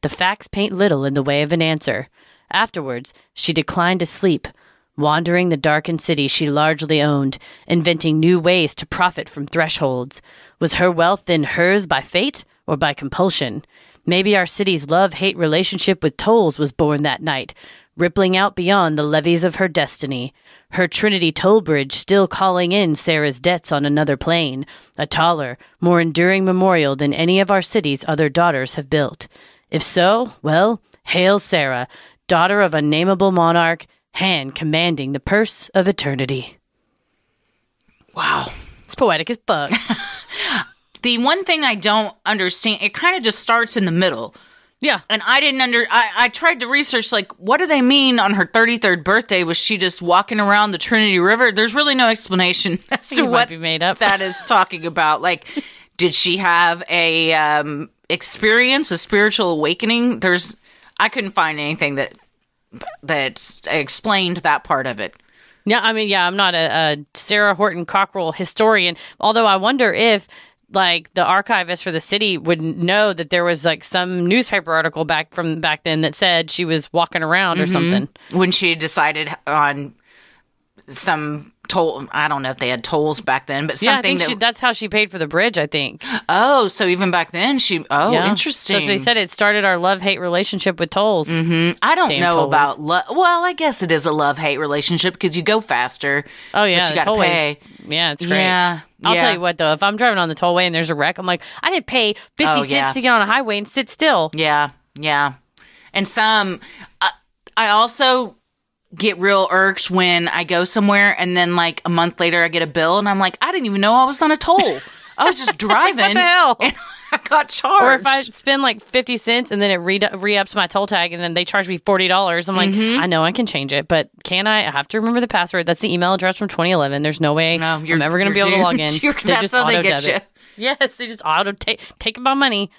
The facts paint little in the way of an answer. Afterwards, she declined to sleep, wandering the darkened city she largely owned, inventing new ways to profit from thresholds. Was her wealth then hers by fate or by compulsion? Maybe our city's love-hate relationship with tolls was born that night, rippling out beyond the levees of her destiny. Her Trinity toll bridge still calling in Sarah's debts on another plane, a taller, more enduring memorial than any of our city's other daughters have built. If so, well, hail Sarah, daughter of a nameable monarch, hand commanding the purse of eternity." Wow. It's poetic as fuck. The one thing I don't understand, it kind of just starts in the middle. Yeah. And I didn't under, I, I tried to research, like, what do they mean on her thirty-third birthday? Was she just walking around the Trinity River? There's really no explanation as to what be made up. that is talking about. Like, did she have a um, experience, a spiritual awakening? There's, I couldn't find anything that that explained that part of it. Yeah, I mean, yeah, I'm not a, a Sarah Horton Cockrell historian, although I wonder if, like, the archivist for the city would know that there was, like, some newspaper article back from back then that said she was walking around mm-hmm. or something. When she decided on some toll, I don't know if they had tolls back then, but something yeah, I think that... She, that's how she paid for the bridge, I think. Oh, so even back then she... Oh, yeah. Interesting. So they said it started our love-hate relationship with tolls. Mm-hmm. I don't Damn know tolls. about... Lo- well, I guess it is a love-hate relationship because you go faster. Oh, yeah. But you got to pay. Yeah, it's great. Yeah. I'll yeah. tell you what, though. If I'm driving on the tollway and there's a wreck, I'm like, I didn't pay fifty oh, yeah. cents to get on a highway and sit still. Yeah, yeah. And some... Uh, I also get real irked when I go somewhere and then, like, a month later I get a bill and I'm like, I didn't even know I was on a toll. I was just driving. What the hell? And I got charged. Or if I spend, like, fifty cents and then it re- re-ups my toll tag and then they charge me forty dollars, I'm like, mm-hmm. I know I can change it, but can I? I have to remember the password. That's the email address from twenty eleven. There's no way no, you're, I'm ever going to be able doomed. to log in. You're, they that's just how they get you. Yes, they just auto take take my money.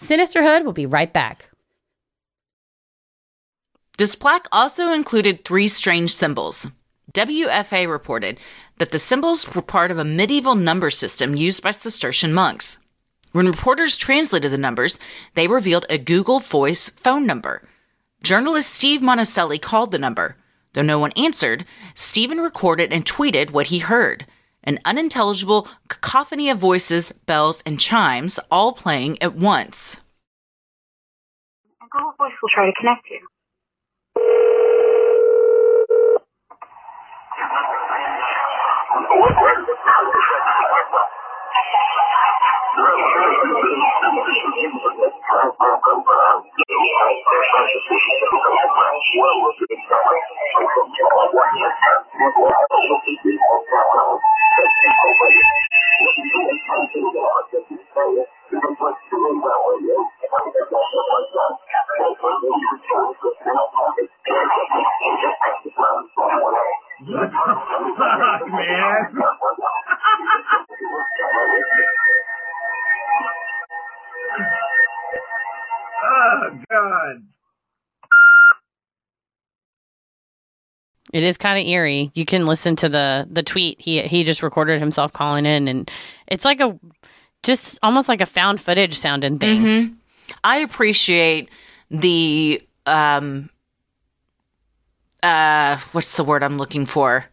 Sinisterhood will be right back. This plaque also included three strange symbols. W F A A reported that the symbols were part of a medieval number system used by Cistercian monks. When reporters translated the numbers, they revealed a Google Voice phone number. Journalist Steve Monticelli called the number. Though no one answered, Stephen recorded and tweeted what he heard, an unintelligible cacophony of voices, bells, and chimes all playing at once. A Google Voice will try to connect you. Fuck, man. Oh, God. It is kind of eerie. You can listen to the, the tweet. He he just recorded himself calling in, and it's like a just almost like a found footage sounding thing. Mm-hmm. I appreciate the um uh, what's the word I'm looking for?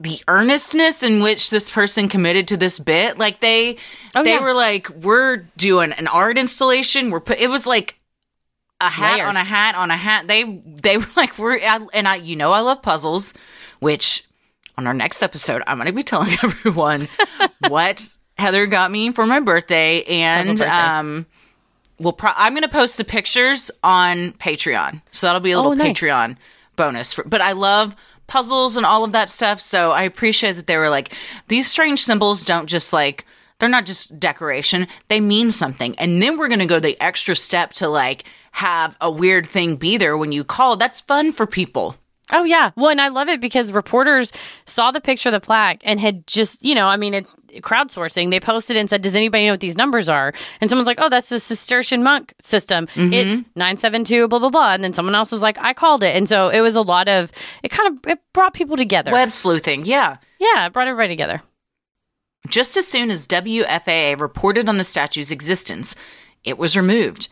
The earnestness in which this person committed to this bit. Like they, oh, they yeah. were like, we're doing an art installation. We're put, it was like a hat Layers. on a hat on a hat. They, they were like, we're, I, and I, you know, I love puzzles, which on our next episode, I'm going to be telling everyone what Heather got me for my birthday. And, birthday. um, we'll pro- I'm going to post the pictures on Patreon. So that'll be a little oh, nice. Patreon bonus for, but I love puzzles and all of that stuff. So I appreciate that they were like, these strange symbols don't just like, they're not just decoration. They mean something. And then we're going to go the extra step to like have a weird thing be there when you call. That's fun for people. Oh, yeah. Well, and I love it because reporters saw the picture of the plaque and had just, you know, I mean, it's crowdsourcing. They posted and said, does anybody know what these numbers are? And someone's like, oh, that's the Cistercian monk system. Mm-hmm. It's nine seven two, blah, blah, blah. And then someone else was like, I called it. And so it was a lot of, it kind of, it brought people together. Web sleuthing. Yeah. Yeah. It brought everybody together. Just as soon as W F A A reported on the statue's existence, it was removed.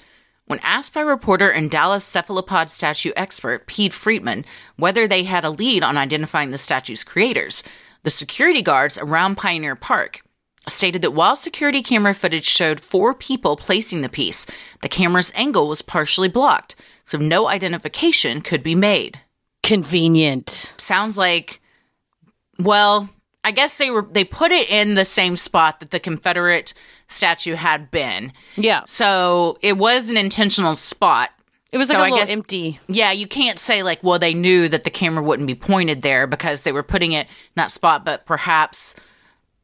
When asked by reporter and Dallas cephalopod statue expert Pete Friedman whether they had a lead on identifying the statue's creators, the security guards around Pioneer Park stated that while security camera footage showed four people placing the piece, the camera's angle was partially blocked, so no identification could be made. Convenient. Sounds like, well, I guess they were they put it in the same spot that the Confederate statue had been. Yeah. So it was an intentional spot. It was like so a I little guess, empty. Yeah, you can't say like, well, they knew that the camera wouldn't be pointed there because they were putting it in that spot, but perhaps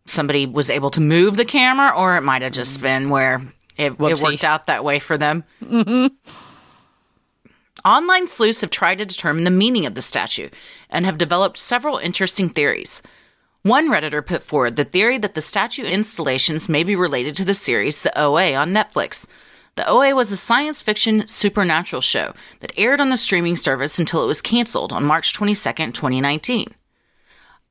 somebody was able to move the camera, or it might have just been where it, it worked out that way for them. Mm-hmm. Online sleuths have tried to determine the meaning of the statue and have developed several interesting theories. One Redditor put forward the theory that the statue installations may be related to the series The O A on Netflix. The O A was a science fiction supernatural show that aired on the streaming service until it was canceled on March twenty-second, twenty nineteen.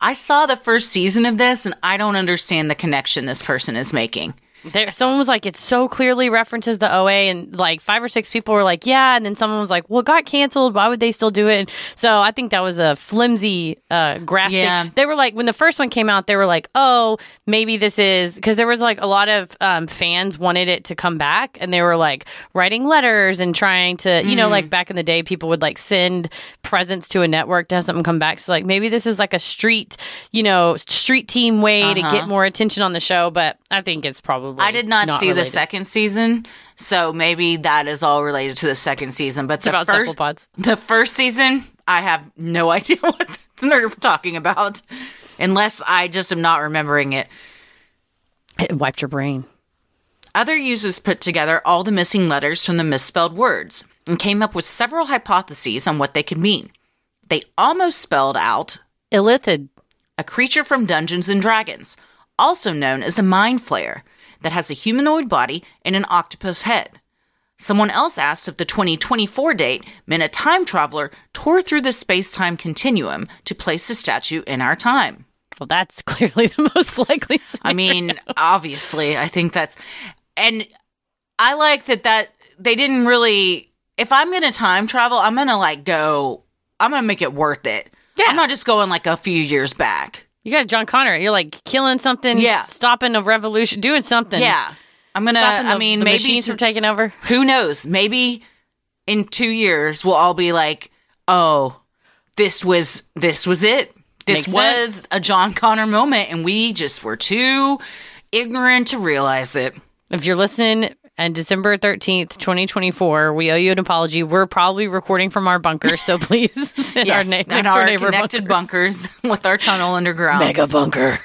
I saw the first season of this, and I don't understand the connection this person is making. There, someone was like, it so clearly references the O A, and like five or six people were like, yeah, and then someone was like, well, it got canceled, why would they still do it? And so I think that was a flimsy uh, graphic. Yeah. They were like, when the first one came out, they were like, oh, maybe this is, because there was like a lot of um, fans wanted it to come back, and they were like writing letters and trying to, you mm. know, like back in the day, people would like send presents to a network to have something come back. So like, maybe this is like a street, you know, street team way uh-huh. to get more attention on the show, but I think it's probably I did not, not see related. The second season, so maybe that is all related to the second season. But it's the about first, cephalopods. The first season, I have no idea what they're talking about, unless I just am not remembering it. It wiped your brain. Other users put together all the missing letters from the misspelled words and came up with several hypotheses on what they could mean. They almost spelled out Illithid, a creature from Dungeons and Dragons, also known as a mind flayer, that has a humanoid body and an octopus head. Someone else asked if the twenty twenty-four date meant a time traveler tore through the space-time continuum to place the statue in our time. Well, that's clearly the most likely scenario. I mean, obviously, I think that's... And I like that that they didn't really... If I'm going to time travel, I'm going to, like, go... I'm going to make it worth it. Yeah. I'm not just going, like, a few years back. You got a John Connor. You're like killing something, yeah. stopping a revolution, doing something. Yeah. I'm going to, I mean, the maybe. Machines to, from taking over. Who knows? Maybe in two years, we'll all be like, oh, this was, this was it. This Makes was sense. a John Connor moment. And we just were too ignorant to realize it. If you're listening and December thirteenth, twenty twenty-four, we owe you an apology. We're probably recording from our bunker, so please send yes, our na- next our neighbor connected bunkers. bunkers with our tunnel underground. Mega bunker.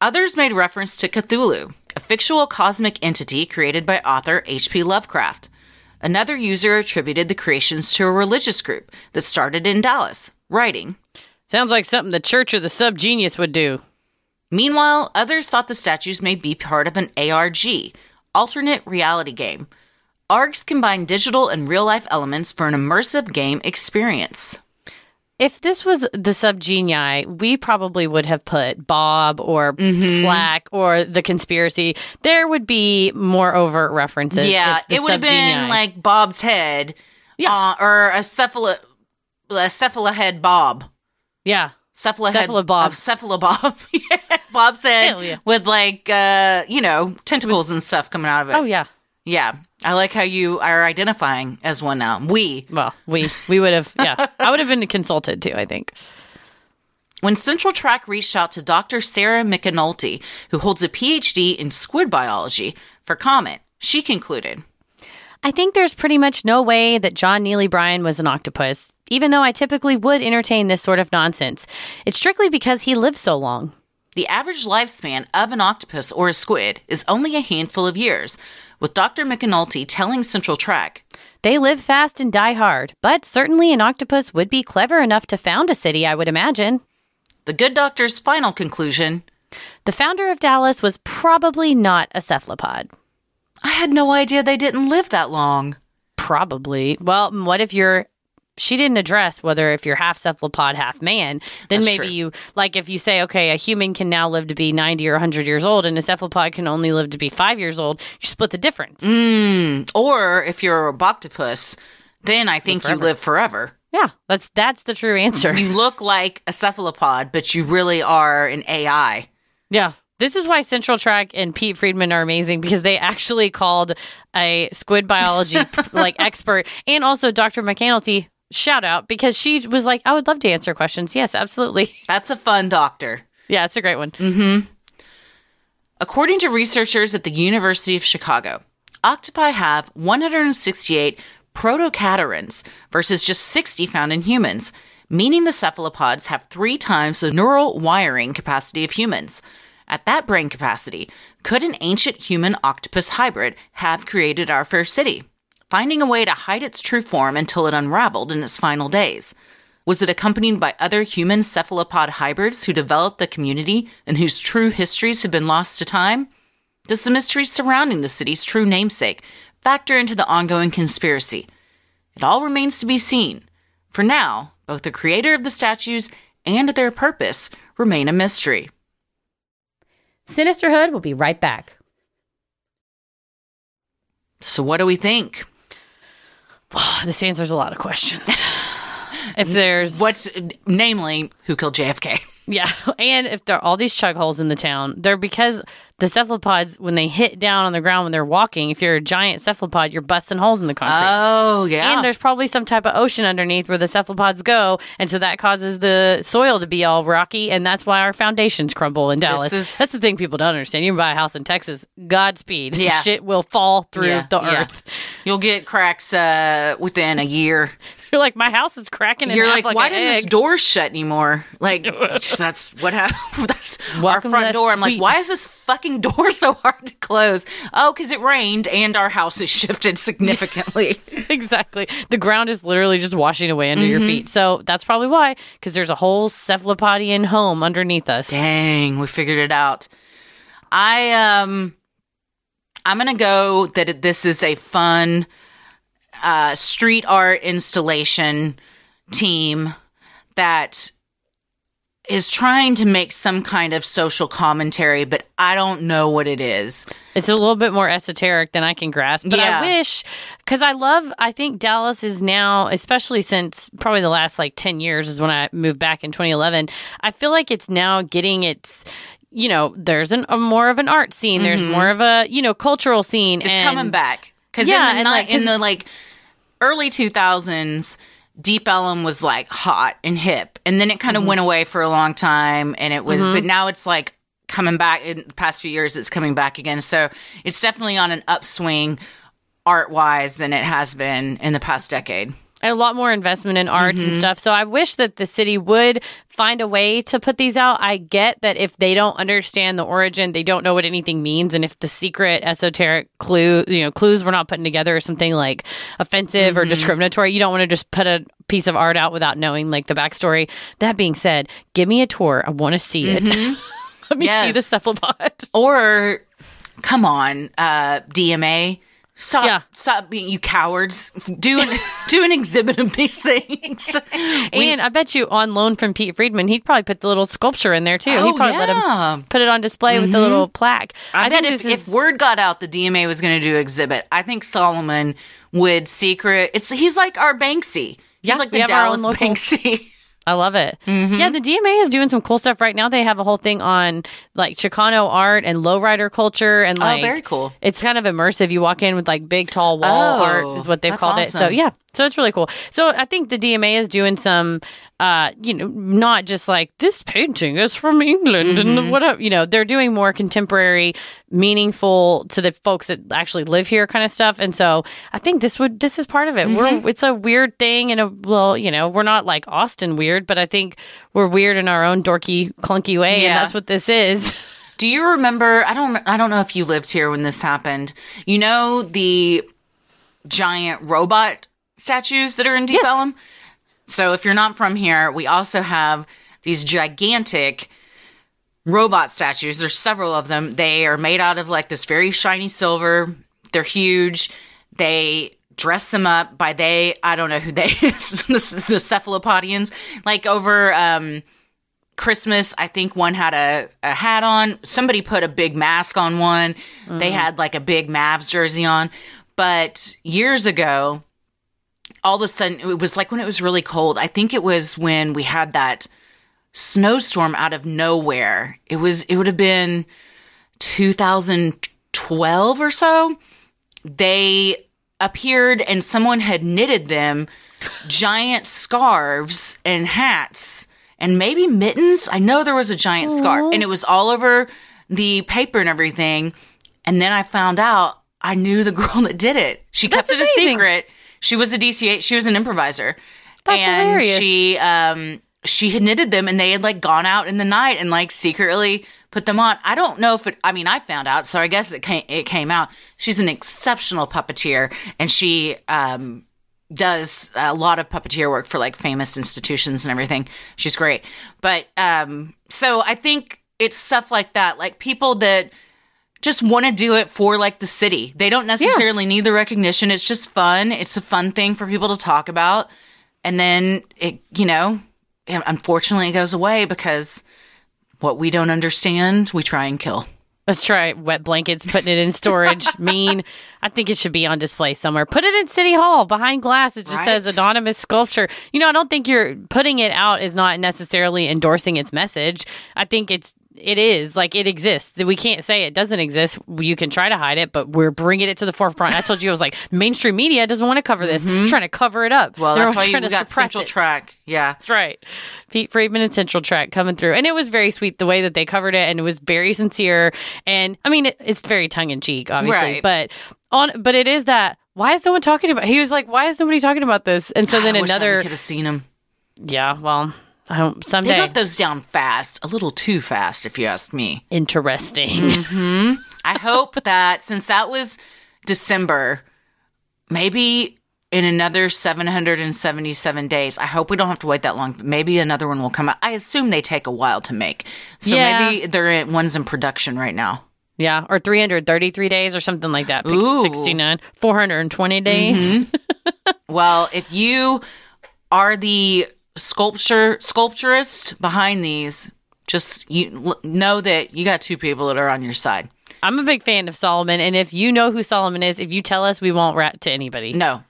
Others made reference to Cthulhu, a fictional cosmic entity created by author H P Lovecraft. Another user attributed the creations to a religious group that started in Dallas, writing, "Sounds like something the Church of the Subgenius would do." Meanwhile, others thought the statues may be part of an A R G, alternate reality game. A R Gs combine digital and real-life elements for an immersive game experience. If this was the Subgenii, we probably would have put Bob or mm-hmm. Slack or The Conspiracy. There would be more overt references. Yeah, it would have been like Bob's head Yeah. Uh, or a cephala, a cephalahead bob. Yeah. Cephalahead. Cephalobob. Cephalobob. Yeah. Bob said yeah. with like, uh, you know, tentacles with- and stuff coming out of it. Oh, yeah. Yeah. I like how you are identifying as one now. We. Well, we. We would have, yeah. I would have been consulted too, I think. When Central Track reached out to Doctor Sarah McAnulty, who holds a P H D in squid biology, for comment, she concluded, I think there's pretty much no way that John Neely Bryan was an octopus, even though I typically would entertain this sort of nonsense. It's strictly because he lived so long. The average lifespan of an octopus or a squid is only a handful of years, with Doctor McAnulty telling Central Track, they live fast and die hard, but certainly an octopus would be clever enough to found a city, I would imagine. The good doctor's final conclusion, the founder of Dallas was probably not a cephalopod. I had no idea they didn't live that long. Probably. Well, what if you're, she didn't address whether if you're half cephalopod, half man, then That's maybe true. You, like if you say, okay, a human can now live to be ninety or one hundred years old and a cephalopod can only live to be five years old, you split the difference. Mm, or if you're a roboctopus, then I think live you live forever. Yeah, that's that's the true answer. You look like a cephalopod, but you really are an A I. Yeah. This is why Central Track and Pete Friedman are amazing, because they actually called a squid biology like expert and also Doctor McAnulty, shout out, because she was like, I would love to answer questions. Yes, absolutely. That's a fun doctor. Yeah, it's a great one. Mm-hmm. According to researchers at the University of Chicago, octopi have one hundred sixty-eight protocatarins versus just sixty found in humans, meaning the cephalopods have three times the neural wiring capacity of humans. At that brain capacity, could an ancient human-octopus hybrid have created our fair city, finding a way to hide its true form until it unraveled in its final days? Was it accompanied by other human cephalopod hybrids who developed the community and whose true histories have been lost to time? Does the mystery surrounding the city's true namesake factor into the ongoing conspiracy? It all remains to be seen. For now, both the creator of the statues and their purpose remain a mystery. Sinisterhood will be right back. So what do we think? Oh, this answers a lot of questions. If there's... What's... Namely, who killed J F K? Yeah. And if there are all these chug holes in the town, they're because the cephalopods, when they hit down on the ground when they're walking, if you're a giant cephalopod, you're busting holes in the concrete. Oh, yeah. And there's probably some type of ocean underneath where the cephalopods go, and so that causes the soil to be all rocky, and that's why our foundations crumble in Dallas. Is... That's the thing people don't understand. You can buy a house in Texas, Godspeed. Yeah. Shit will fall through yeah, the yeah. earth. You'll get cracks uh, within a year. You're like, my house is cracking in You're like, like why didn't egg. This door shut anymore? Like, that's what happened. That's Welcome our front door. Suite. I'm like, why is this fucking door so hard to close? Oh, because it rained and our house is shifted significantly. Exactly. The ground is literally just washing away under mm-hmm. your feet. So that's probably why, because there's a whole cephalopodian home underneath us. Dang, we figured it out. I, um, I'm going to go that this is a fun... Uh, street art installation team that is trying to make some kind of social commentary, but I don't know what it is. It's a little bit more esoteric than I can grasp, but yeah. I wish, because I love, I think Dallas is now, especially since probably the last like ten years is when I moved back in twenty eleven, I feel like it's now getting its... You know, there's an, a more of an art scene. Mm-hmm. There's more of a, you know, cultural scene. It's and coming back. Because yeah, in, the, like, in the like early two thousands, Deep Ellum was like hot and hip. And then it kind of mm-hmm. went away for a long time. And it was, mm-hmm. but now it's like coming back. In the past few years, it's coming back again. So it's definitely on an upswing art-wise than it has been in the past decade. A lot more investment in arts mm-hmm. and stuff. So I wish that the city would find a way to put these out. I get that if they don't understand the origin, they don't know what anything means. And if the secret esoteric clue, you know, clues were not putting together or something like offensive mm-hmm. or discriminatory, you don't want to just put a piece of art out without knowing like the backstory. That being said, give me a tour. I want to see it. Mm-hmm. Let me yes. see the cephalopod. Or come on, uh, D M A. Stop, yeah. stop being, you cowards. Do an, do an exhibit of these things. And we, I bet you on loan from Pete Friedman, he'd probably put the little sculpture in there too. Oh, he'd probably yeah. let him put it on display mm-hmm. with the little plaque. I, I bet if, is... if word got out the D M A was going to do an exhibit, I think Solomon would secret. It's He's like our Banksy. He's yeah, like the Dallas local... Banksy. I love it. Mm-hmm. Yeah, the D M A is doing some cool stuff right now. They have a whole thing on like Chicano art and lowrider culture, and like, oh, very cool. It's kind of immersive. You walk in with like big tall wall oh, art is what they've called awesome. It. So yeah, so it's really cool. So I think the D M A is doing some, uh, you know, not just like this painting is from England mm-hmm. and whatever. You know, they're doing more contemporary, meaningful to the folks that actually live here kind of stuff. And so I think this would this is part of it. Mm-hmm. We're it's a weird thing, and a well, you know, we're not like Austin weird. But I think we're weird in our own dorky, clunky way, yeah. and that's what this is. Do you remember? I don't. I don't know if you lived here when this happened. You know the giant robot statues that are in Deep Ellum. Yes. So if you're not from here, we also have these gigantic robot statues. There's several of them. They are made out of like this very shiny silver. They're huge. They. Dress them up by they, I don't know who they is, the, the cephalopodians. Like over um, Christmas, I think one had a, a hat on. Somebody put a big mask on one. Mm. They had like a big Mavs jersey on. But years ago, all of a sudden, it was like when it was really cold. I think it was when we had that snowstorm out of nowhere. It was, it would have been two thousand twelve or so. They... appeared and someone had knitted them giant scarves and hats and maybe mittens. I know there was a giant Aww. Scarf and it was all over the paper and everything. And then I found out I knew the girl that did it. She kept That's it amazing. A secret. She was a D C A. She was an improviser. That's and hilarious. she um she had knitted them and they had like gone out in the night and like secretly put them on. I don't know if it, I mean, I found out, so I guess it came, it came out. She's an exceptional puppeteer, and she um, does a lot of puppeteer work for, like, famous institutions and everything. She's great. But, um, so I think it's stuff like that. Like, people that just want to do it for, like, the city. They don't necessarily yeah. need the recognition. It's just fun. It's a fun thing for people to talk about. And then, it, you know, unfortunately it goes away because... what we don't understand, we try and kill. Let's try wet blankets, putting it in storage. Mean, I think it should be on display somewhere. Put it in City Hall, behind glass. It just right? says anonymous sculpture. You know, I don't think you're putting it out is not necessarily endorsing its message. I think it's it is. Like, it exists. We can't say it doesn't exist. You can try to hide it, but we're bringing it to the forefront. I told you, I was like, mainstream media doesn't want to cover this. Mm-hmm. They're trying to cover it up. Well, They're that's why you got Central it. Track. Yeah. That's right. Pete Friedman and Central Track coming through. And it was very sweet the way that they covered it, and it was very sincere. And, I mean, it, it's very tongue-in-cheek, obviously. Right. But on, but it is that, why is no one talking about He was like, why is nobody talking about this? And so God, then I wish another... I could have seen him. Yeah, well... I don't, someday. They got those down fast, a little too fast, if you ask me. Interesting. Mm-hmm. I hope that since that was December, maybe in another seven hundred seventy-seven days, I hope we don't have to wait that long. But maybe another one will come out. I assume they take a while to make. So yeah. maybe they're in, one's in production right now. Yeah, or three hundred thirty-three days or something like that. Ooh. sixty-nine four hundred twenty days. Mm-hmm. Well, if you are the... sculpture sculpturist behind these, just you l- know that you got two people that are on your side. I'm a big fan of Solomon, and if you know who Solomon is, if you tell us, we won't rat to anybody. No.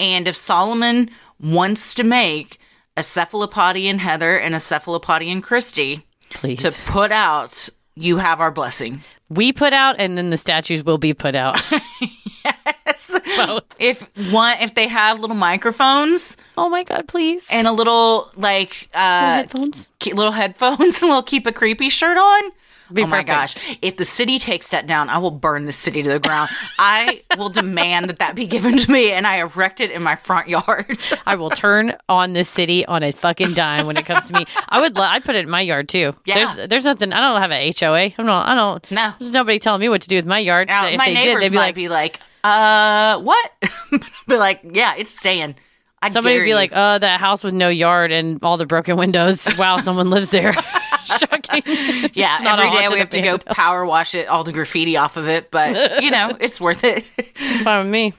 And if Solomon wants to make a cephalopodian Heather and a cephalopodian Christy, please to put out, you have our blessing. We put out, and then the statues will be put out. Yes. Both. If one, if they have little microphones. Oh my God, please. And a little, like, uh, little headphones, ke- little headphones, a little keep a creepy shirt on. Be oh perfect. My gosh. If the city takes that down, I will burn the city to the ground. I will demand that that be given to me, and I erect it in my front yard. I will turn on this city on a fucking dime when it comes to me. I would, lo- I'd put it in my yard too. Yeah. There's, there's nothing, I don't have an H O A. I'm not, I don't, no. There's nobody telling me what to do with my yard. Now, if my they neighbors did, they'd be might like, be like, uh, what? I'd be like, yeah, it's staying. I Somebody would be you. Like, uh, that house with no yard and all the broken windows. Wow, someone lives there. shocking. Yeah, it's every day we have to go else. power wash it, all the graffiti off of it, but, you know, it's worth it. Fine with me.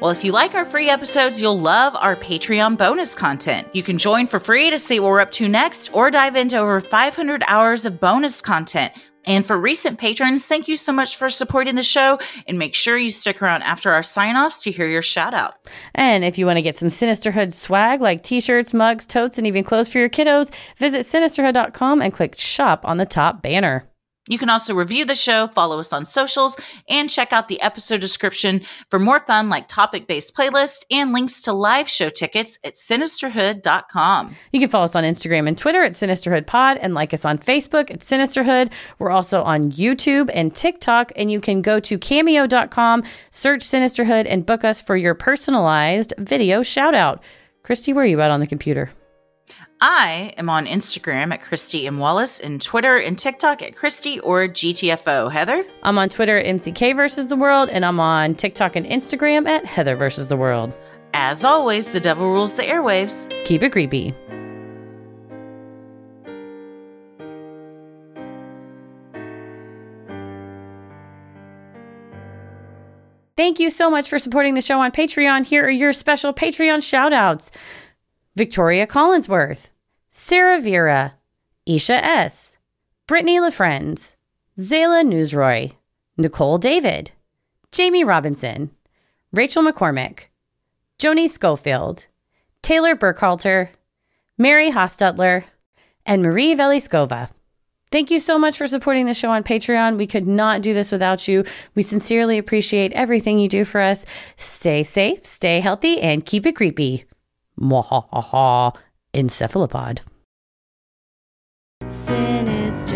Well, if you like our free episodes, you'll love our Patreon bonus content. You can join for free to see what we're up to next or dive into over five hundred hours of bonus content. And for recent patrons, thank you so much for supporting the show, and make sure you stick around after our sign-offs to hear your shout-out. And if you want to get some Sinisterhood swag like t-shirts, mugs, totes, and even clothes for your kiddos, visit Sinisterhood dot com and click Shop on the top banner. You can also review the show, follow us on socials, and check out the episode description for more fun like topic-based playlists and links to live show tickets at Sinisterhood dot com. You can follow us on Instagram and Twitter at SinisterhoodPod and like us on Facebook at Sinisterhood. We're also on YouTube and TikTok, and you can go to Cameo dot com, search Sinisterhood, and book us for your personalized video shout-out. Christy, where are you at on the computer? I am on Instagram at Christy M. Wallace and Twitter and TikTok at Christy or G T F O. Heather? I'm on Twitter at M C K versus the world, and I'm on TikTok and Instagram at Heather versus the world. As always, the devil rules the airwaves. Keep it creepy. Thank you so much for supporting the show on Patreon. Here are your special Patreon shout-outs. Victoria Collinsworth, Sarah Vera, Isha S., Brittany LaFrenz, Zayla Newsroy, Nicole David, Jamie Robinson, Rachel McCormick, Joni Schofield, Taylor Burkhalter, Mary Hostetler, and Marie Veliskova. Thank you so much for supporting the show on Patreon. We could not do this without you. We sincerely appreciate everything you do for us. Stay safe, stay healthy, and keep it creepy. Mwahaha, Encephalopod. Sinister.